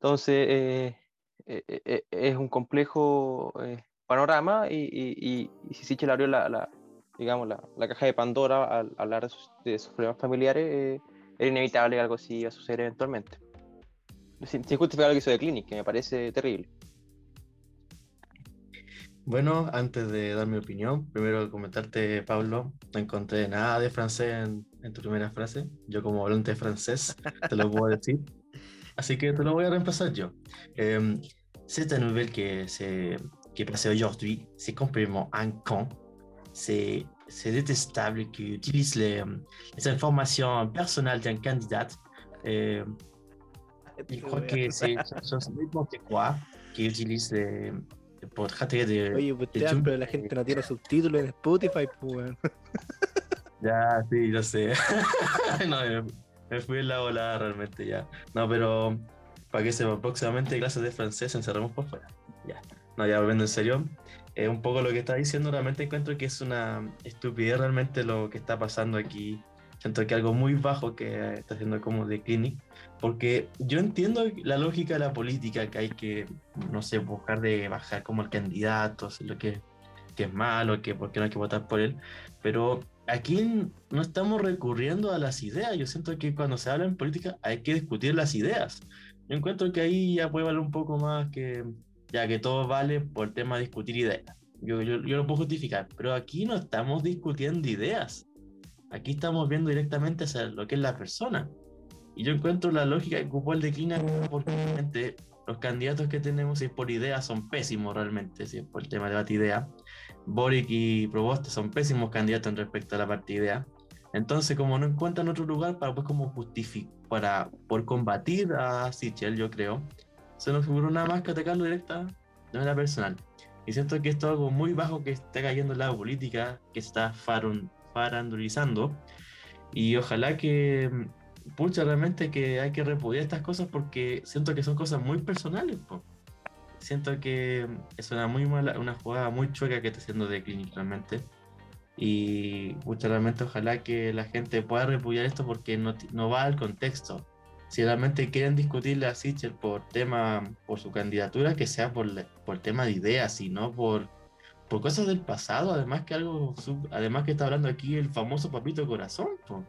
Entonces, eh, eh, eh, es un complejo eh, panorama, y, y, y, y si Sichel abrió la, la, digamos, la, la caja de Pandora al hablar de sus, de sus problemas familiares, eh, era inevitable que algo así iba a suceder eventualmente. Sin, sin justificar lo que hizo The Clinic, que me parece terrible. Bueno, antes de dar mi opinión, primero comentarte, Pablo, no encontré nada de francés en, en tu primera frase. Yo, como hablante de francés, te lo puedo decir. Así que te lo voy a reemplazar yo. Eh, cette nouvelle que se que pasé aujourd'hui, c'est complètement un con. C'est c'est détestable qui utilise les, les informations personnelles d'un candidat. Eh, je crois que c'est n'importe quoi qui utilise les por tratar de... Oye, pues de teatro, pero la gente no tiene subtítulos en Spotify, pues. Ya, sí, yo sé. No, me, me fui en la volada realmente, ya. No, pero para que sepa, próximamente clases de francés en Cerremos por Fuera. Ya. No, ya volviendo en serio. Eh, un poco lo que está diciendo, realmente encuentro que es una estupidez realmente lo que está pasando aquí. Siento que algo muy bajo que está haciendo como The Clinic, porque yo entiendo la lógica de la política, que hay que, no sé, buscar de bajar como el candidato, lo que, que es malo, que por qué no hay que votar por él, pero aquí no estamos recurriendo a las ideas. Yo siento que cuando se habla en política hay que discutir las ideas. Yo encuentro que ahí ya puede valer un poco más que, ya que todo vale por el tema de discutir ideas. Yo, yo, yo lo puedo justificar, pero aquí no estamos discutiendo ideas. Aquí estamos viendo directamente hacia lo que es la persona. Y yo encuentro la lógica que ocupó el declina, porque realmente los candidatos que tenemos, si es por idea, son pésimos realmente, si es por el tema de debate idea. Boric y Proboste son pésimos candidatos en respecto a la parte idea. Entonces, como no encuentran otro lugar para, pues, como justificar, para, por combatir a Sichel, yo creo, se nos figuró nada más que atacarlo directa de manera personal. Y siento que esto es algo muy bajo que está cayendo en la política, que está farun farandulizando, y ojalá que pucha, realmente que hay que repudiar estas cosas, porque siento que son cosas muy personales, po. Siento que es una muy mala, una jugada muy chueca que está haciendo The Clinic realmente, y pucha, realmente ojalá que la gente pueda repudiar esto, porque no, no va al contexto. Si realmente quieren discutirle a Sichel por tema, por su candidatura, que sea por, por tema de ideas, y no por por cosas del pasado. Además que algo sub, además que está hablando aquí el famoso papito corazón, po.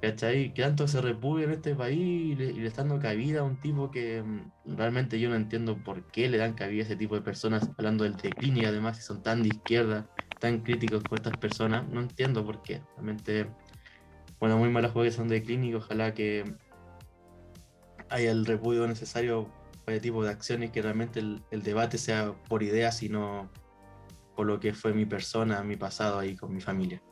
¿Cachai? Que tanto se repudia en este país, y le, y le está dando cabida a un tipo que realmente yo no entiendo por qué le dan cabida a ese tipo de personas, hablando del The Clinic, además si son tan de izquierda, tan críticos con estas personas, no entiendo por qué. Realmente, bueno, muy malas juegas son de The Clinic, ojalá que haya el repudio necesario para el tipo de acciones, que realmente el, el debate sea por ideas y no por lo que fue mi persona, mi pasado ahí con mi familia.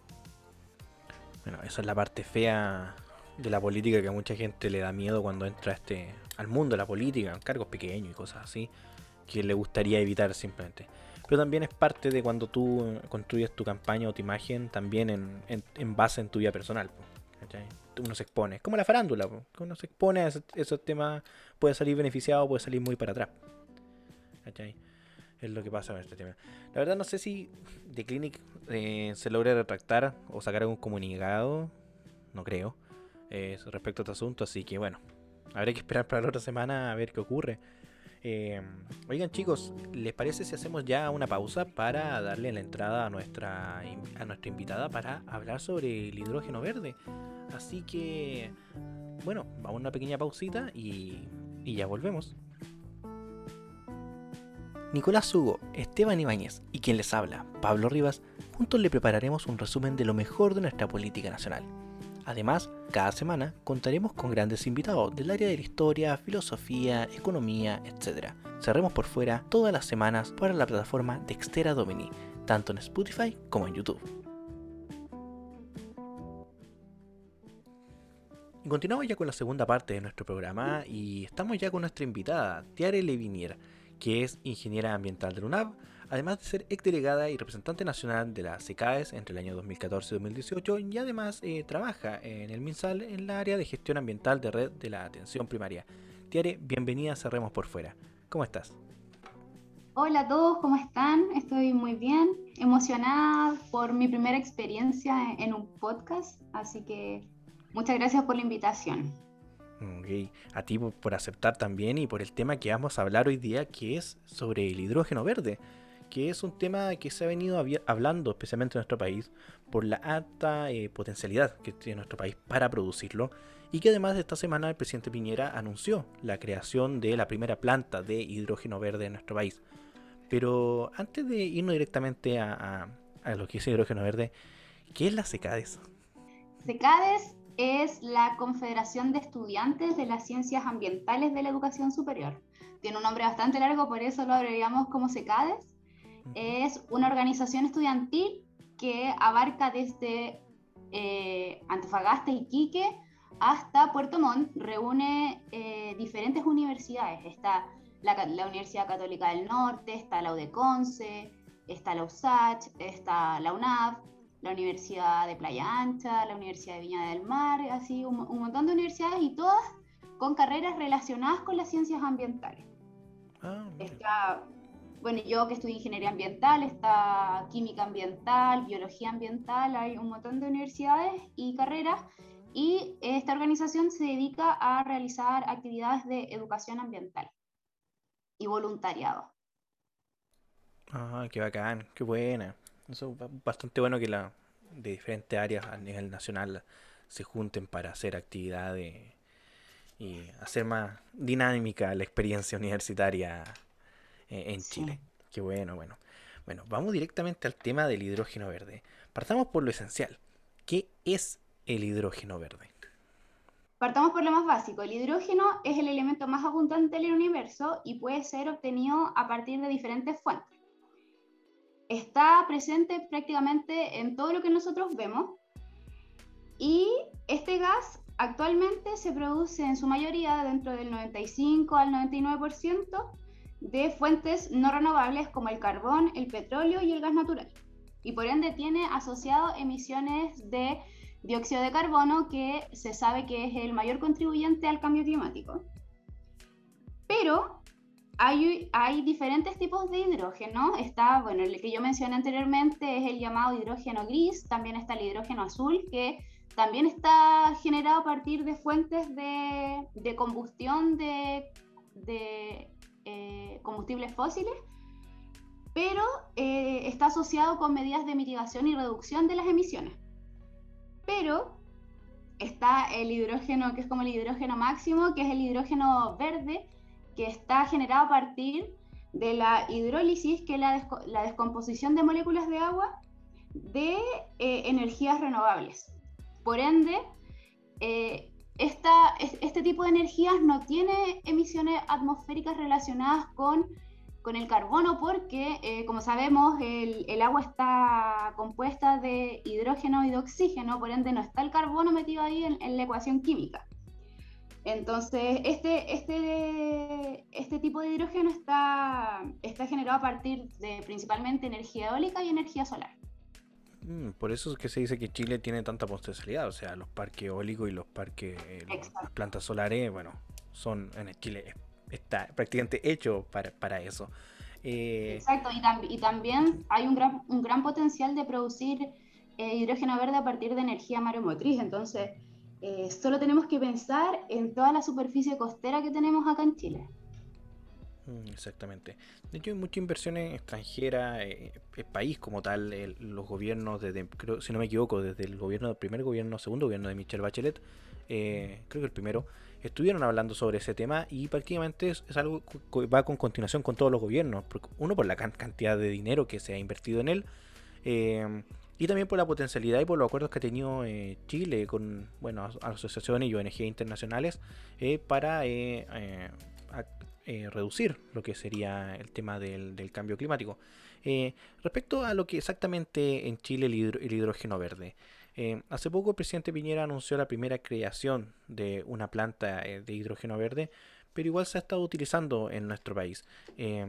Bueno, esa es la parte fea de la política, que a mucha gente le da miedo cuando entra este al mundo de la política, cargos pequeños y cosas así, que le gustaría evitar simplemente. Pero también es parte de cuando tú construyes tu campaña o tu imagen, también en, en, en base en tu vida personal, ¿cachai? Uno se expone, es como la farándula, que uno se expone a ese, esos temas, puede salir beneficiado, puede salir muy para atrás, ¿cachai? Es lo que pasa con este tema. La verdad no sé si The Clinic eh, se logra retractar o sacar algún comunicado, no creo, eh, respecto a este asunto, así que bueno, habrá que esperar para la otra semana a ver qué ocurre. Eh, oigan chicos, ¿les parece si hacemos ya una pausa para darle la entrada a nuestra, a nuestra invitada para hablar sobre el hidrógeno verde? Así que, bueno, vamos a una pequeña pausita y, y ya volvemos. Nicolás Hugo, Esteban Ibañez y quien les habla, Pablo Rivas, juntos le prepararemos un resumen de lo mejor de nuestra política nacional. Además, cada semana contaremos con grandes invitados del área de la historia, filosofía, economía, etcétera. Cerremos por fuera todas las semanas para la plataforma Dextera Domini, tanto en Spotify como en YouTube. Continuamos ya con la segunda parte de nuestro programa y estamos ya con nuestra invitada, Tiare Levinier, que es ingeniera ambiental de la U N A V, además de ser exdelegada y representante nacional de la CECAES entre el año dos mil catorce y dos mil dieciocho, y además eh, trabaja en el MINSAL en la área de gestión ambiental de red de la atención primaria. Tiare, bienvenida a Cerremos por Fuera. ¿Cómo estás? Hola a todos, ¿cómo están? Estoy muy bien, emocionada por mi primera experiencia en un podcast, así que muchas gracias por la invitación. Okay. A ti por aceptar también y por el tema que vamos a hablar hoy día, que es sobre el hidrógeno verde, que es un tema que se ha venido hablando especialmente en nuestro país por la alta eh, potencialidad que tiene nuestro país para producirlo, y que además esta semana el presidente Piñera anunció la creación de la primera planta de hidrógeno verde en nuestro país. Pero antes de irnos directamente a, a, a lo que es hidrógeno verde, ¿qué es la CECAES? CECAES es la Confederación de Estudiantes de las Ciencias Ambientales de la Educación Superior. Tiene un nombre bastante largo, por eso lo abreviamos como CECAES. Es una organización estudiantil que abarca desde eh, Antofagasta, Iquique, hasta Puerto Montt. Reúne eh, diferentes universidades. Está la, la Universidad Católica del Norte, está la UDEConce, está la U S A C H, está la U N A V, la Universidad de Playa Ancha, la Universidad de Viña del Mar, así un, un montón de universidades, y todas con carreras relacionadas con las ciencias ambientales. Ah, está, bueno, yo que estudié ingeniería ambiental, está química ambiental, biología ambiental, hay un montón de universidades y carreras, y esta organización se dedica a realizar actividades de educación ambiental y voluntariado. Ah, qué bacán, qué buena. Eso es bastante bueno, que la de diferentes áreas a nivel nacional se junten para hacer actividades y hacer más dinámica la experiencia universitaria en Chile. Sí. Qué bueno, bueno. Bueno, vamos directamente al tema del hidrógeno verde. Partamos por lo esencial. ¿Qué es el hidrógeno verde? Partamos por lo más básico. El hidrógeno es el elemento más abundante del universo y puede ser obtenido a partir de diferentes fuentes. Está presente prácticamente en todo lo que nosotros vemos, y este gas actualmente se produce en su mayoría, dentro del noventa y cinco al noventa y nueve por ciento, de fuentes no renovables como el carbón, el petróleo y el gas natural, y por ende tiene asociado emisiones de dióxido de carbono, que se sabe que es el mayor contribuyente al cambio climático. Pero Hay, hay diferentes tipos de hidrógeno. Está, bueno, el que yo mencioné anteriormente es el llamado hidrógeno gris. También está el hidrógeno azul, que también está generado a partir de fuentes de, de combustión de, de eh, combustibles fósiles, pero eh, está asociado con medidas de mitigación y reducción de las emisiones. Pero está el hidrógeno, que es como el hidrógeno máximo, que es el hidrógeno verde, que está generado a partir de la hidrólisis, que es la, desco- la descomposición de moléculas de agua de eh, energías renovables. Por ende, eh, esta, este tipo de energías no tiene emisiones atmosféricas relacionadas con, con el carbono, porque, eh, como sabemos, el, el agua está compuesta de hidrógeno y de oxígeno, por ende no está el carbono metido ahí en, en la ecuación química. Entonces, este, este, este tipo de hidrógeno está, está generado a partir de principalmente energía eólica y energía solar. Mm, por eso es que se dice que Chile tiene tanta potencialidad. O sea, los parques eólicos y los parques, eh, los, las plantas solares, bueno, son en Chile está prácticamente hecho para, para eso. Eh... Exacto, y, tam- y también hay un gran, un gran potencial de producir eh, hidrógeno verde a partir de energía mareomotriz. Entonces, Eh, solo tenemos que pensar en toda la superficie costera que tenemos acá en Chile. Exactamente. De hecho, hay muchas inversiones extranjeras. Eh, el país como tal, el, los gobiernos, desde, creo, si no me equivoco, desde el gobierno, el primer gobierno, segundo gobierno de Michelle Bachelet, eh, creo que el primero, estuvieron hablando sobre ese tema, y prácticamente es, es algo que va con continuación con todos los gobiernos. Uno, por la can- cantidad de dinero que se ha invertido en él. Eh, y también por la potencialidad y por los acuerdos que ha tenido eh, Chile con bueno asociaciones y O N G internacionales eh, para eh, eh, a, eh, reducir lo que sería el tema del, del cambio climático. Eh, respecto a lo que exactamente en Chile el, hidro, el hidrógeno verde, eh, hace poco el presidente Piñera anunció la primera creación de una planta eh, de hidrógeno verde, pero igual se ha estado utilizando en nuestro país. Eh,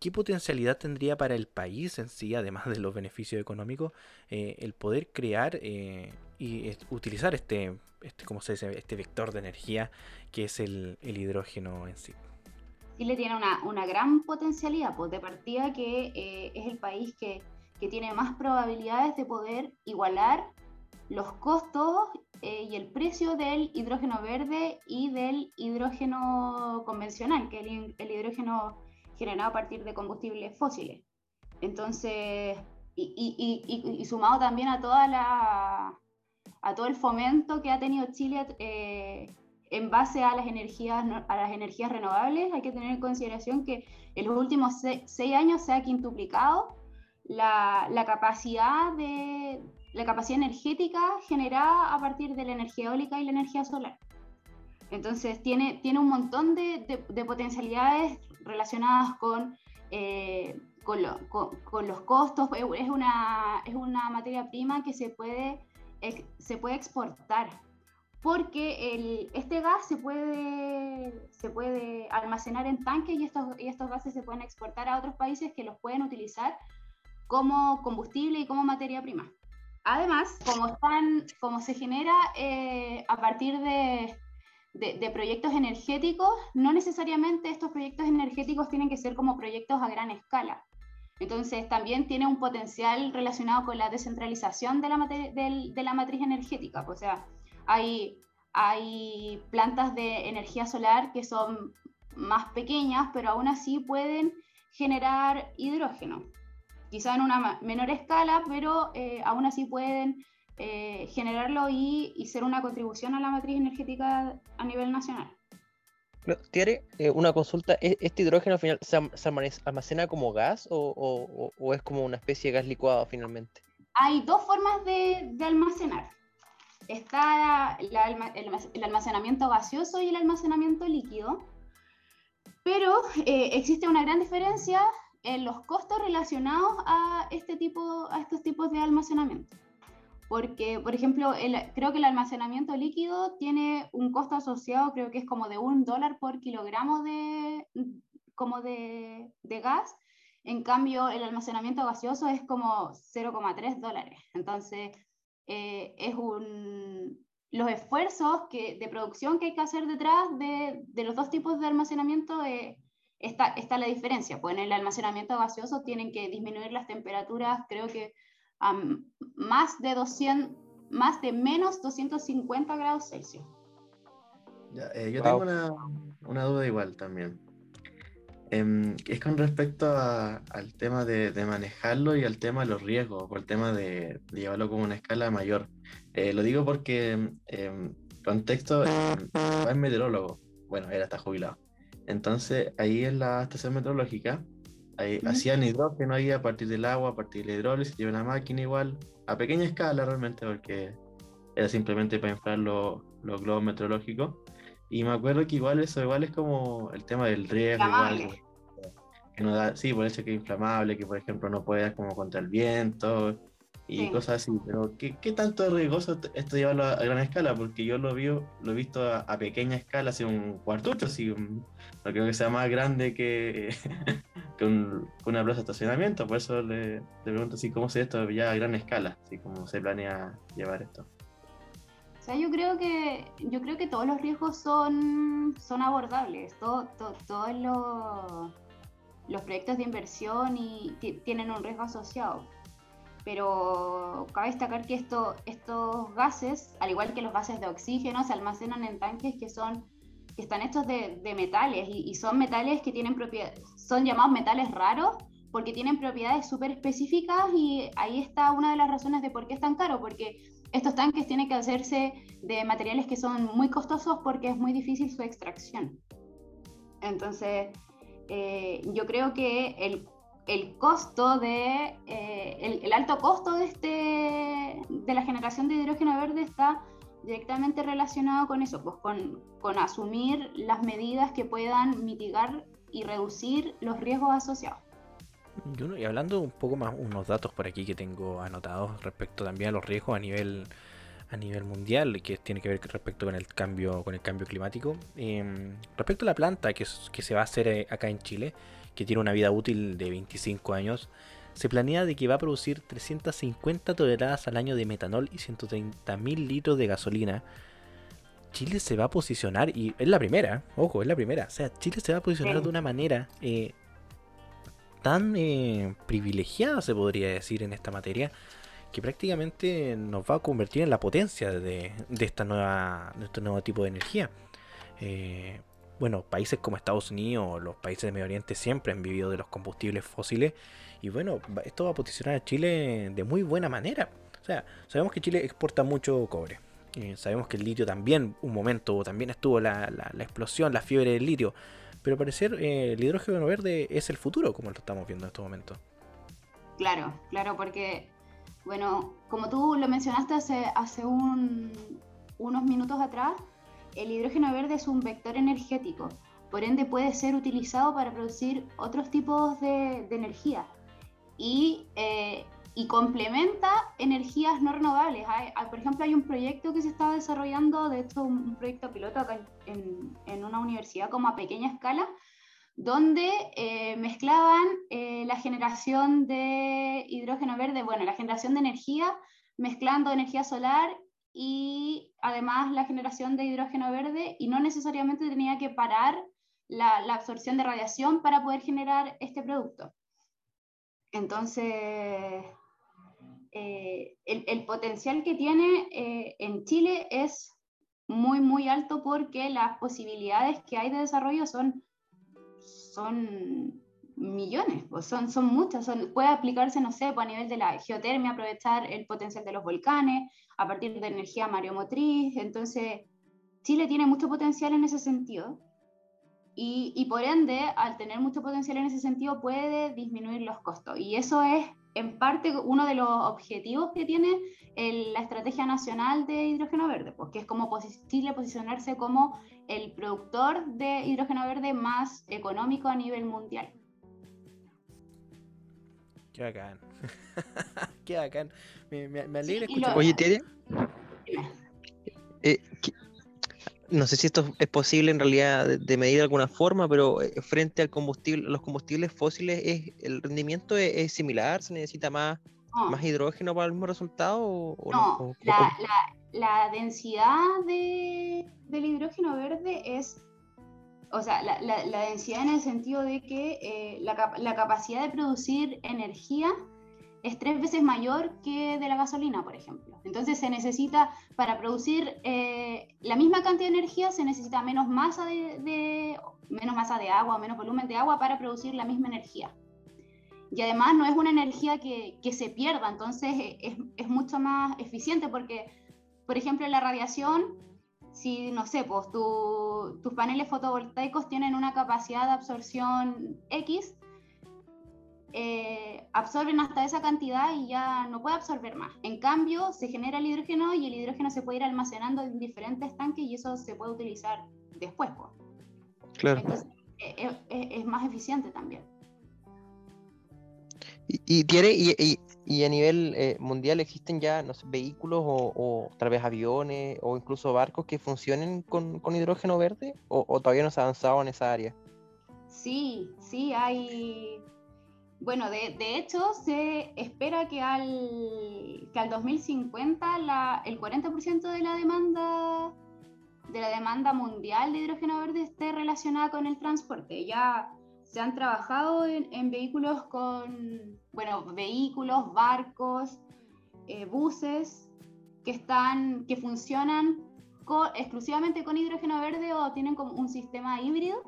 ¿Qué potencialidad tendría para el país en sí, además de los beneficios económicos, eh, el poder crear eh, y es, utilizar este, este, ¿cómo se dice? este vector de energía que es el, el hidrógeno en sí? Chile tiene una, una gran potencialidad, pues de partida que eh, es el país que, que tiene más probabilidades de poder igualar los costos eh, y el precio del hidrógeno verde y del hidrógeno convencional, que es el, el hidrógeno generado a partir de combustibles fósiles. Entonces, y, y, y, y sumado también a toda la, a todo el fomento que ha tenido Chile eh, en base a las energías, a las energías renovables, hay que tener en consideración que en los últimos seis, seis años se ha quintuplicado la, la capacidad de la capacidad energética generada a partir de la energía eólica y la energía solar. Entonces tiene, tiene un montón de, de, de potencialidades relacionadas con, eh, con, lo, con, con los costos. Es una, es una materia prima que se puede, ex, se puede exportar, porque el, este gas se puede, se puede almacenar en tanques y estos, y estos gases se pueden exportar a otros países que los pueden utilizar como combustible y como materia prima. Además, como, están, como se genera eh, a partir de... De, de proyectos energéticos, no necesariamente estos proyectos energéticos tienen que ser como proyectos a gran escala. Entonces también tiene un potencial relacionado con la descentralización de la, mate, de, de la matriz energética. O sea, hay, hay plantas de energía solar que son más pequeñas, pero aún así pueden generar hidrógeno. Quizá en una menor escala, pero eh, aún así pueden Eh, generarlo y, y ser una contribución a la matriz energética a nivel nacional. Pero, Tiare, eh, una consulta, ¿este hidrógeno al final se, se almacena como gas o, o, o es como una especie de gas licuado finalmente? Hay dos formas de, de almacenar. Está la, la, el, el almacenamiento gaseoso y el almacenamiento líquido, pero eh, existe una gran diferencia en los costos relacionados a, este tipo, a estos tipos de almacenamiento. Porque, por ejemplo, el, creo que el almacenamiento líquido tiene un costo asociado, creo que es como de un dólar por kilogramo de, como de, de gas. En cambio, el almacenamiento gaseoso es como cero coma tres dólares. Entonces, eh, es un, los esfuerzos que, de producción que hay que hacer detrás de, de los dos tipos de almacenamiento eh, está, está la diferencia. Pues en el almacenamiento gaseoso tienen que disminuir las temperaturas, creo que Um, más de doscientos, más de menos doscientos cincuenta grados Celsius. Ya, eh, yo wow. tengo una, una duda igual también. Eh, es con respecto a, al tema de, de manejarlo y al tema de los riesgos, o el tema de, de llevarlo como una escala mayor. Eh, lo digo porque, eh, contexto, eh, es meteorólogo. Bueno, él está jubilado. Entonces, ahí en la estación meteorológica, ahí, ¿Mm? hacían hidrógeno ahí a partir del agua, a partir de la hidrólisis, lleva una máquina igual, a pequeña escala realmente, porque era simplemente para inflar los lo globos meteorológicos. Y me acuerdo que igual eso igual es como el tema del riesgo. Igual, que no da, sí, por eso que es inflamable, que por ejemplo no puede dar como contra el viento y sí. cosas así. Pero ¿qué, qué tanto es riesgoso esto llevarlo a gran escala? Porque yo lo, vi, lo he visto a, a pequeña escala, así un cuartucho, así un, no creo que sea más grande que... Eh, que un, una plaza de estacionamiento, por eso le, le pregunto así, ¿cómo se ve esto ya a gran escala? Así, ¿cómo se planea llevar esto? O sea, yo creo que, yo creo que todos los riesgos son, son abordables, todo, todo, todos los, los proyectos de inversión y t- tienen un riesgo asociado, pero cabe destacar que esto, estos gases, al igual que los gases de oxígeno, se almacenan en tanques que son que están hechos de, de metales, y, y son metales que tienen propiedades, son llamados metales raros, porque tienen propiedades súper específicas, y ahí está una de las razones de por qué es tan caro, porque estos tanques tienen que hacerse de materiales que son muy costosos porque es muy difícil su extracción. Entonces, eh, yo creo que el, el costo de eh, el, el alto costo de este de la generación de hidrógeno verde está directamente relacionado con eso, pues con, con asumir las medidas que puedan mitigar y reducir los riesgos asociados. Y hablando un poco más, unos datos por aquí que tengo anotados respecto también a los riesgos a nivel a nivel mundial, que tiene que ver respecto con el cambio con el cambio climático. Eh, respecto a la planta que, que se va a hacer acá en Chile, que tiene una vida útil de veinticinco años, se planea de que va a producir trescientas cincuenta toneladas al año de metanol y ciento treinta mil litros de gasolina. Chile se va a posicionar, y es la primera, ojo, es la primera, o sea, Chile se va a posicionar sí. de una manera eh, tan eh, privilegiada, se podría decir, en esta materia, que prácticamente nos va a convertir en la potencia de, de, esta nueva, de este nuevo tipo de energía. Eh, bueno, países como Estados Unidos, los países del Medio Oriente siempre han vivido de los combustibles fósiles, y bueno, esto va a posicionar a Chile de muy buena manera. O sea, sabemos que Chile exporta mucho cobre, eh, sabemos que el litio también, un momento, también estuvo la, la, la explosión, la fiebre del litio, pero al parecer eh, el hidrógeno verde es el futuro, como lo estamos viendo en estos momentos. Claro, claro, porque... Bueno, como tú lo mencionaste hace, hace un, unos minutos atrás, el hidrógeno verde es un vector energético, por ende puede ser utilizado para producir otros tipos de, de energía y, eh, y complementa energías no renovables. Hay, hay, por ejemplo, hay un proyecto que se está desarrollando, de hecho un, un proyecto piloto acá en, en una universidad como a pequeña escala, donde eh, mezclaban eh, la generación de hidrógeno verde, bueno, la generación de energía, mezclando energía solar y además la generación de hidrógeno verde, y no necesariamente tenía que parar la, la absorción de radiación para poder generar este producto. Entonces, eh, el, el potencial que tiene eh, en Chile es muy, muy alto, porque las posibilidades que hay de desarrollo son... son millones, pues son, son muchas, son, puede aplicarse, no sé, pues a nivel de la geotermia, aprovechar el potencial de los volcanes, a partir de energía mareomotriz. Entonces, Chile tiene mucho potencial en ese sentido, y, y por ende, al tener mucho potencial en ese sentido, puede disminuir los costos, y eso es, en parte, uno de los objetivos que tiene el, la Estrategia Nacional de Hidrógeno Verde, porque es como posi- Chile posicionarse como el productor de hidrógeno verde más económico a nivel mundial. Qué bacán. Qué bacán. Me, me, me alegra sí, escuchar. Lo... Oye, Tiare. Eh, no sé si esto es posible en realidad de, de medir de alguna forma, pero frente al combustible, los combustibles fósiles, es, ¿el rendimiento es, es similar? ¿Se necesita más, no. más hidrógeno para el mismo resultado? O, o no, no o, la, o... la la densidad de, del hidrógeno verde es, o sea, la, la, la densidad en el sentido de que eh, la, la capacidad de producir energía es tres veces mayor que de la gasolina, por ejemplo. Entonces se necesita, para producir eh, la misma cantidad de energía, se necesita menos masa de, de, menos masa de agua, menos volumen de agua para producir la misma energía. Y además no es una energía que, que se pierda, entonces es, es mucho más eficiente porque, por ejemplo, la radiación, si, no sé, pues tu, tus paneles fotovoltaicos tienen una capacidad de absorción X, eh, absorben hasta esa cantidad y ya no puede absorber más. En cambio, se genera el hidrógeno y el hidrógeno se puede ir almacenando en diferentes tanques y eso se puede utilizar después, pues. Claro. Entonces, es, es, es más eficiente también. Y, y tiene... Y, y... Y a nivel eh, mundial existen ya, no sé, vehículos o, o tal vez aviones o incluso barcos que funcionen con, con hidrógeno verde, o, o todavía no se ha avanzado en esa área. Sí, sí, hay... Bueno, de, de hecho se espera que al, que al dos mil cincuenta la, el cuarenta por ciento de la demanda de la demanda mundial de hidrógeno verde esté relacionada con el transporte. Ya se han trabajado en, en vehículos con... Bueno, vehículos, barcos, eh, buses que están, que funcionan con, exclusivamente con hidrógeno verde o tienen como un sistema híbrido.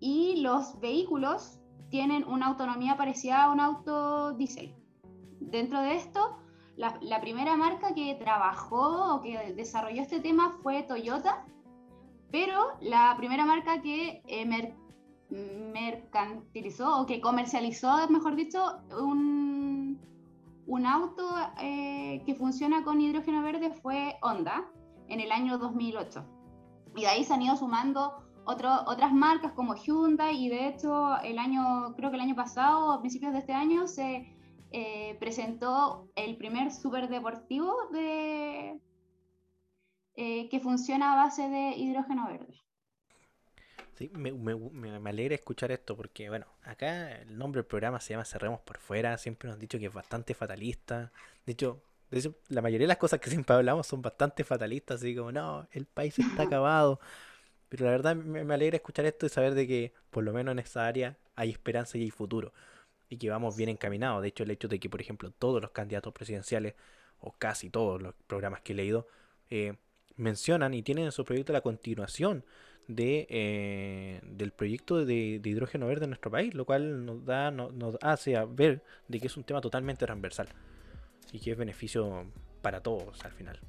Y los vehículos tienen una autonomía parecida a un auto diésel. Dentro de esto, la, la primera marca que trabajó o que desarrolló este tema fue Toyota, pero la primera marca que eh, mer- mercantilizó o que comercializó, mejor dicho, un, un auto eh, que funciona con hidrógeno verde fue Honda en el año dos mil ocho. Y de ahí se han ido sumando otro, otras marcas como Hyundai, y de hecho el año, creo que el año pasado, a principios de este año, se eh, presentó el primer superdeportivo de, eh, que funciona a base de hidrógeno verde. Sí, me, me, me alegra escuchar esto porque, bueno, acá el nombre del programa se llama Cerremos por Fuera, siempre nos han dicho que es bastante fatalista, de hecho, de hecho la mayoría de las cosas que siempre hablamos son bastante fatalistas, así como, no, el país está acabado, pero la verdad me, me alegra escuchar esto y saber de que por lo menos en esa área hay esperanza y hay futuro, y que vamos bien encaminados. De hecho, el hecho de que, por ejemplo, todos los candidatos presidenciales, o casi todos los programas que he leído, eh, mencionan y tienen en su proyecto la continuación de eh, del proyecto de, de hidrógeno verde en nuestro país, lo cual nos da nos, nos hace ver de que es un tema totalmente transversal y que es beneficio para todos al final.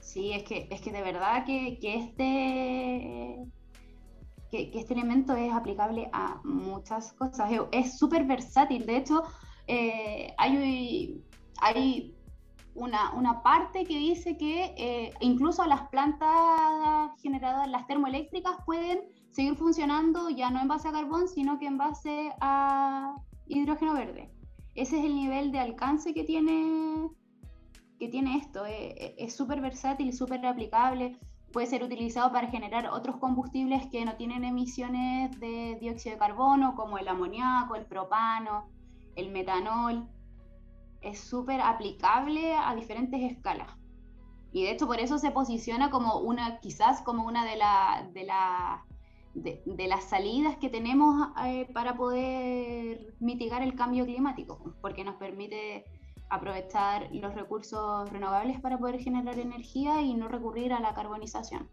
Sí, es que es que de verdad que, que este que, que este elemento es aplicable a muchas cosas, es súper versátil. De hecho, eh, hay hay Una, una parte que dice que eh, incluso las plantas generadas, las termoeléctricas, pueden seguir funcionando ya no en base a carbón, sino que en base a hidrógeno verde. Ese es el nivel de alcance que tiene, que tiene esto. Eh, es súper versátil, súper aplicable. Puede ser utilizado para generar otros combustibles que no tienen emisiones de dióxido de carbono, como el amoníaco, el propano, el metanol. Es súper aplicable a diferentes escalas. Y de hecho por eso se posiciona como una, quizás como una de, la, de, la, de, de las salidas que tenemos eh, para poder mitigar el cambio climático, porque nos permite aprovechar los recursos renovables para poder generar energía y no recurrir a la carbonización.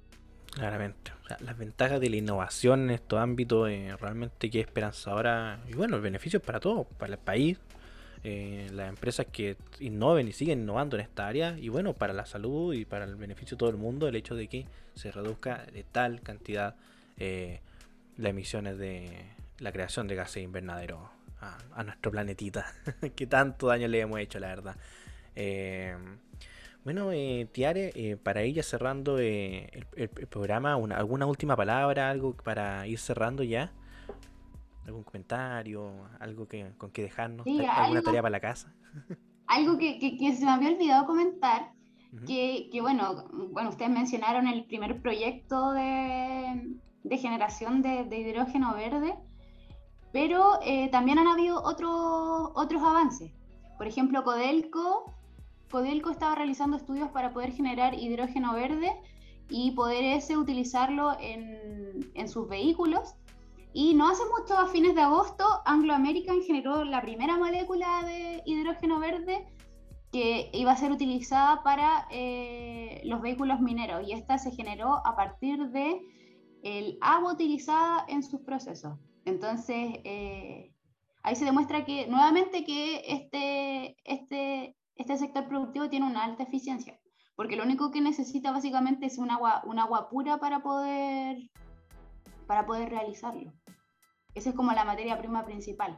Claramente, o sea, las ventajas de la innovación en estos ámbitos eh, realmente que esperanzadora, y bueno, el beneficio es para todos, para el país, Eh, las empresas que innoven y siguen innovando en esta área, y bueno, para la salud y para el beneficio de todo el mundo, el hecho de que se reduzca de tal cantidad eh, las emisiones de la creación de gases invernaderos a, a nuestro planetita, que tanto daño le hemos hecho, la verdad. Eh, bueno, eh, Tiare, eh, para ir ya cerrando eh, el, el, el programa, una, ¿alguna última palabra, algo para ir cerrando ya? ¿Algún comentario? ¿Algo que, con que dejarnos? Sí, ¿Alguna algo, tarea para la casa? Algo que, que, que se me había olvidado comentar, uh-huh. que, que bueno, bueno, ustedes mencionaron el primer proyecto de, de generación de, de hidrógeno verde, pero eh, también han habido otros otros avances. Por ejemplo, Codelco, Codelco estaba realizando estudios para poder generar hidrógeno verde y poder ese utilizarlo en, en sus vehículos. Y no hace mucho, a fines de agosto, Anglo American generó la primera molécula de hidrógeno verde que iba a ser utilizada para eh, los vehículos mineros, y esta se generó a partir de el agua utilizada en sus procesos. Entonces, eh, ahí se demuestra que nuevamente que este, este, este sector productivo tiene una alta eficiencia, porque lo único que necesita básicamente es un agua, un agua pura para poder... para poder realizarlo. Esa es como la materia prima principal.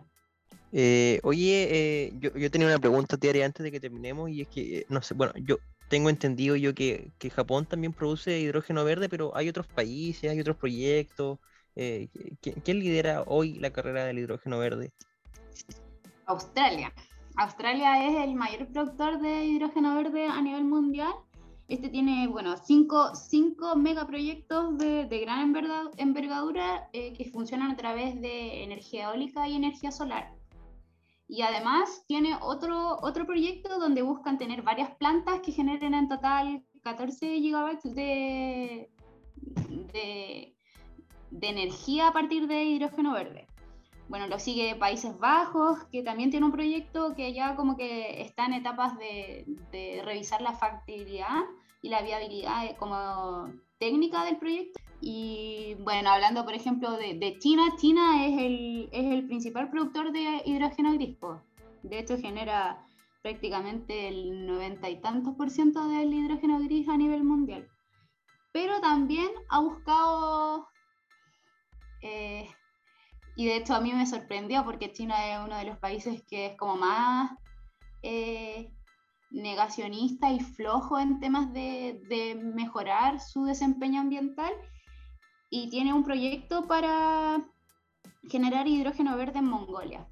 Eh, oye, eh, yo, yo tenía una pregunta, Tiare, antes de que terminemos, y es que, no sé, bueno, yo tengo entendido yo que, que Japón también produce hidrógeno verde, pero hay otros países, hay otros proyectos. Eh, ¿quién, ¿Quién lidera hoy la carrera del hidrógeno verde? Australia. Australia es el mayor productor de hidrógeno verde a nivel mundial. Este tiene, bueno, cinco, cinco megaproyectos de, de gran envergadura eh, que funcionan a través de energía eólica y energía solar. Y además tiene otro, otro proyecto donde buscan tener varias plantas que generen en total catorce gigabytes de, de, de energía a partir de hidrógeno verde. Bueno, lo sigue Países Bajos, que también tiene un proyecto que ya como que está en etapas de, de revisar la factibilidad y la viabilidad como técnica del proyecto. Y bueno, hablando por ejemplo de, de China, China es el, es el principal productor de hidrógeno gris. De hecho genera prácticamente el noventa y tantos por ciento del hidrógeno gris a nivel mundial. Pero también ha buscado... Eh, Y de hecho a mí me sorprendió porque China es uno de los países que es como más eh, negacionista y flojo en temas de, de mejorar su desempeño ambiental, y tiene un proyecto para generar hidrógeno verde en Mongolia.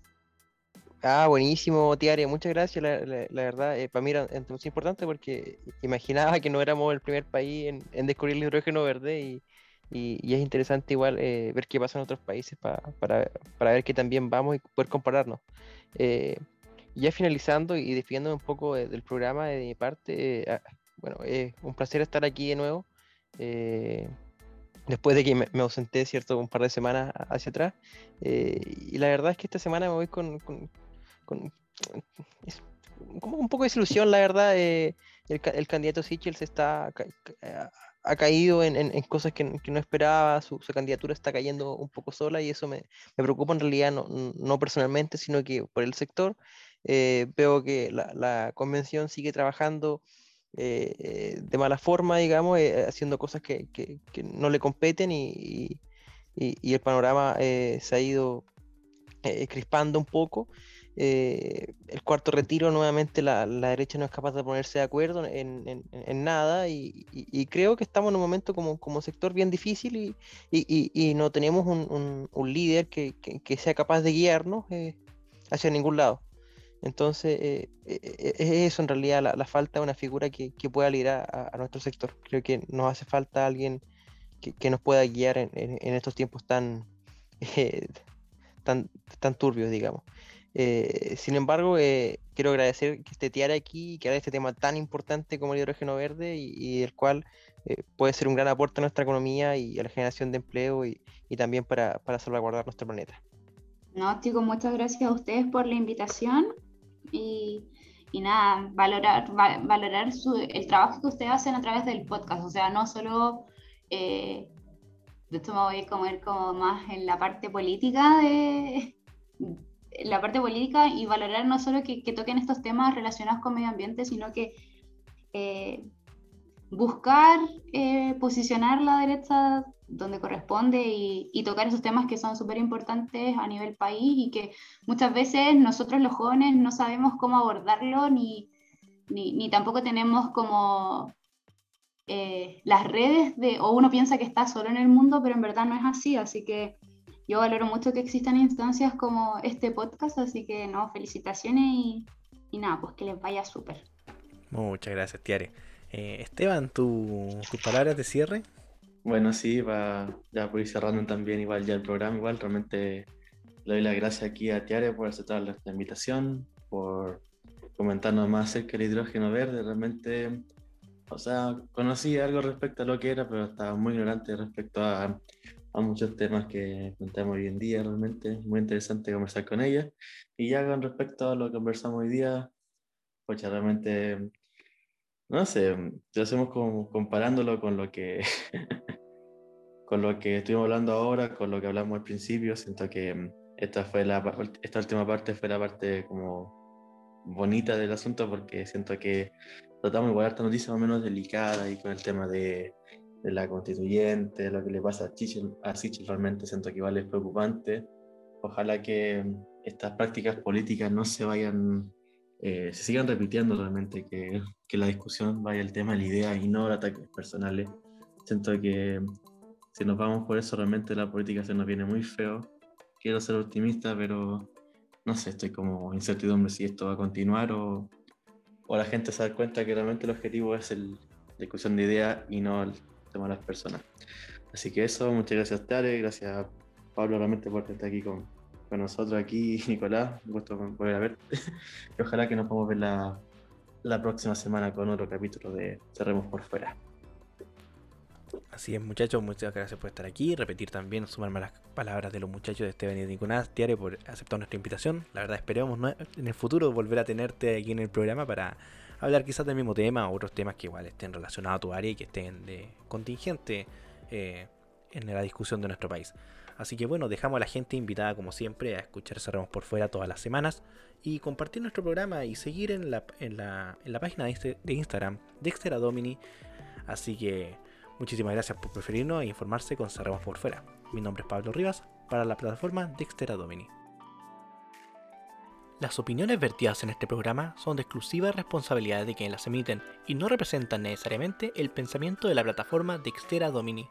Ah, buenísimo, Tiare, muchas gracias, la, la, la verdad, eh, para mí era entonces importante porque imaginaba que no éramos el primer país en, en descubrir el hidrógeno verde, y, y, y es interesante igual eh, ver qué pasa en otros países pa, para, para ver que también vamos y poder compararnos. Eh, ya finalizando y despidiéndome un poco del programa de mi parte, eh, bueno, es eh, un placer estar aquí de nuevo, eh, después de que me ausenté, ¿cierto?, un par de semanas hacia atrás, eh, y la verdad es que esta semana me voy con... con Con, es, como un poco de desilusión, la verdad. Eh, el, el candidato Sichel se está ha, ha caído en, en, en cosas que, que no esperaba, su, su candidatura está cayendo un poco sola, y eso me, me preocupa en realidad, no, no personalmente, sino que por el sector. Eh, veo que la, la convención sigue trabajando eh, de mala forma, digamos, eh, haciendo cosas que, que, que no le competen, y, y, y el panorama eh, se ha ido eh, crispando un poco. Eh, el cuarto retiro, nuevamente la, la derecha no es capaz de ponerse de acuerdo en, en, en nada, y, y, y creo que estamos en un momento como, como sector bien difícil, y, y, y, y no tenemos un, un, un líder que, que, que sea capaz de guiarnos eh, hacia ningún lado. Entonces eh, eh, es eso en realidad, la, la falta de una figura que, que pueda liderar a, a nuestro sector. Creo que nos hace falta alguien que, que nos pueda guiar en, en, en estos tiempos tan, eh, tan, tan turbios, digamos. Eh, sin embargo, eh, quiero agradecer que esté Tiare aquí y que haga este tema tan importante como el hidrógeno verde, y, y el cual eh, puede ser un gran aporte a nuestra economía y a la generación de empleo, y, y también para, para salvaguardar nuestro planeta. No, chicos, muchas gracias a ustedes por la invitación, y, y nada, valorar, va, valorar su, el trabajo que ustedes hacen a través del podcast. O sea, no solo... Eh, de esto me voy a comer como más en la parte política de... la parte política, y valorar no solo que, que toquen estos temas relacionados con medio ambiente, sino que eh, buscar eh, posicionar la derecha donde corresponde, y, y tocar esos temas que son súper importantes a nivel país, y que muchas veces nosotros los jóvenes no sabemos cómo abordarlo, ni, ni, ni tampoco tenemos como eh, las redes de, o uno piensa que está solo en el mundo, pero en verdad no es así, así que yo valoro mucho que existan instancias como este podcast, así que no, felicitaciones y, y nada, pues que les vaya súper. Muchas gracias, Tiare. Eh, Esteban, tu, tus palabras de cierre. Bueno, sí, va, ya por ir cerrando también igual ya el programa, igual realmente le doy las gracias aquí a Tiare por aceptar la, la invitación, por comentarnos más acerca del hidrógeno verde. Realmente, o sea, conocí algo respecto a lo que era, pero estaba muy ignorante respecto a... a muchos temas que contamos hoy en día. Realmente muy interesante conversar con ella, y ya con respecto a lo que conversamos hoy día, pues realmente no sé, lo hacemos como comparándolo con lo que con lo que estuvimos hablando ahora, con lo que hablamos al principio. Siento que esta fue la esta última parte fue la parte como bonita del asunto, porque siento que tratamos igual esta noticia más o menos delicada, y con el tema de de la constituyente, lo que le pasa a Sichel, a Sichel realmente siento que igual es preocupante. Ojalá que estas prácticas políticas no se vayan, eh, se sigan repitiendo realmente, que, que la discusión vaya al tema, la idea, y no ataques personales. Siento que si nos vamos por eso, realmente la política se nos viene muy feo. Quiero ser optimista, pero no sé, estoy como incertidumbre si esto va a continuar, o, o la gente se da cuenta que realmente el objetivo es la discusión de ideas y no el tema de las personas. Así que eso, muchas gracias Tiare, gracias a Pablo realmente por estar aquí con, con nosotros aquí, Nicolás, un gusto volver a verte, y ojalá que nos podamos ver la, la próxima semana con otro capítulo de Cerremos por Fuera. Así es, muchachos, muchas gracias por estar aquí, repetir también, sumarme a las palabras de los muchachos de Esteban y de Nicolás, Tiare, por aceptar nuestra invitación. La verdad esperemos en el futuro volver a tenerte aquí en el programa para hablar quizás del mismo tema o otros temas que igual estén relacionados a tu área y que estén de contingente eh, en la discusión de nuestro país. Así que bueno, dejamos a la gente invitada como siempre a escuchar Cerremos por Fuera todas las semanas y compartir nuestro programa y seguir en la, en la, en la página de, este, de Instagram Dextera Domini. Así que muchísimas gracias por preferirnos e informarse con Cerremos por Fuera. Mi nombre es Pablo Rivas. para la plataforma Dextera Domini. Las opiniones vertidas en este programa son de exclusiva responsabilidad de quienes las emiten y no representan necesariamente el pensamiento de la plataforma Dextera Domini.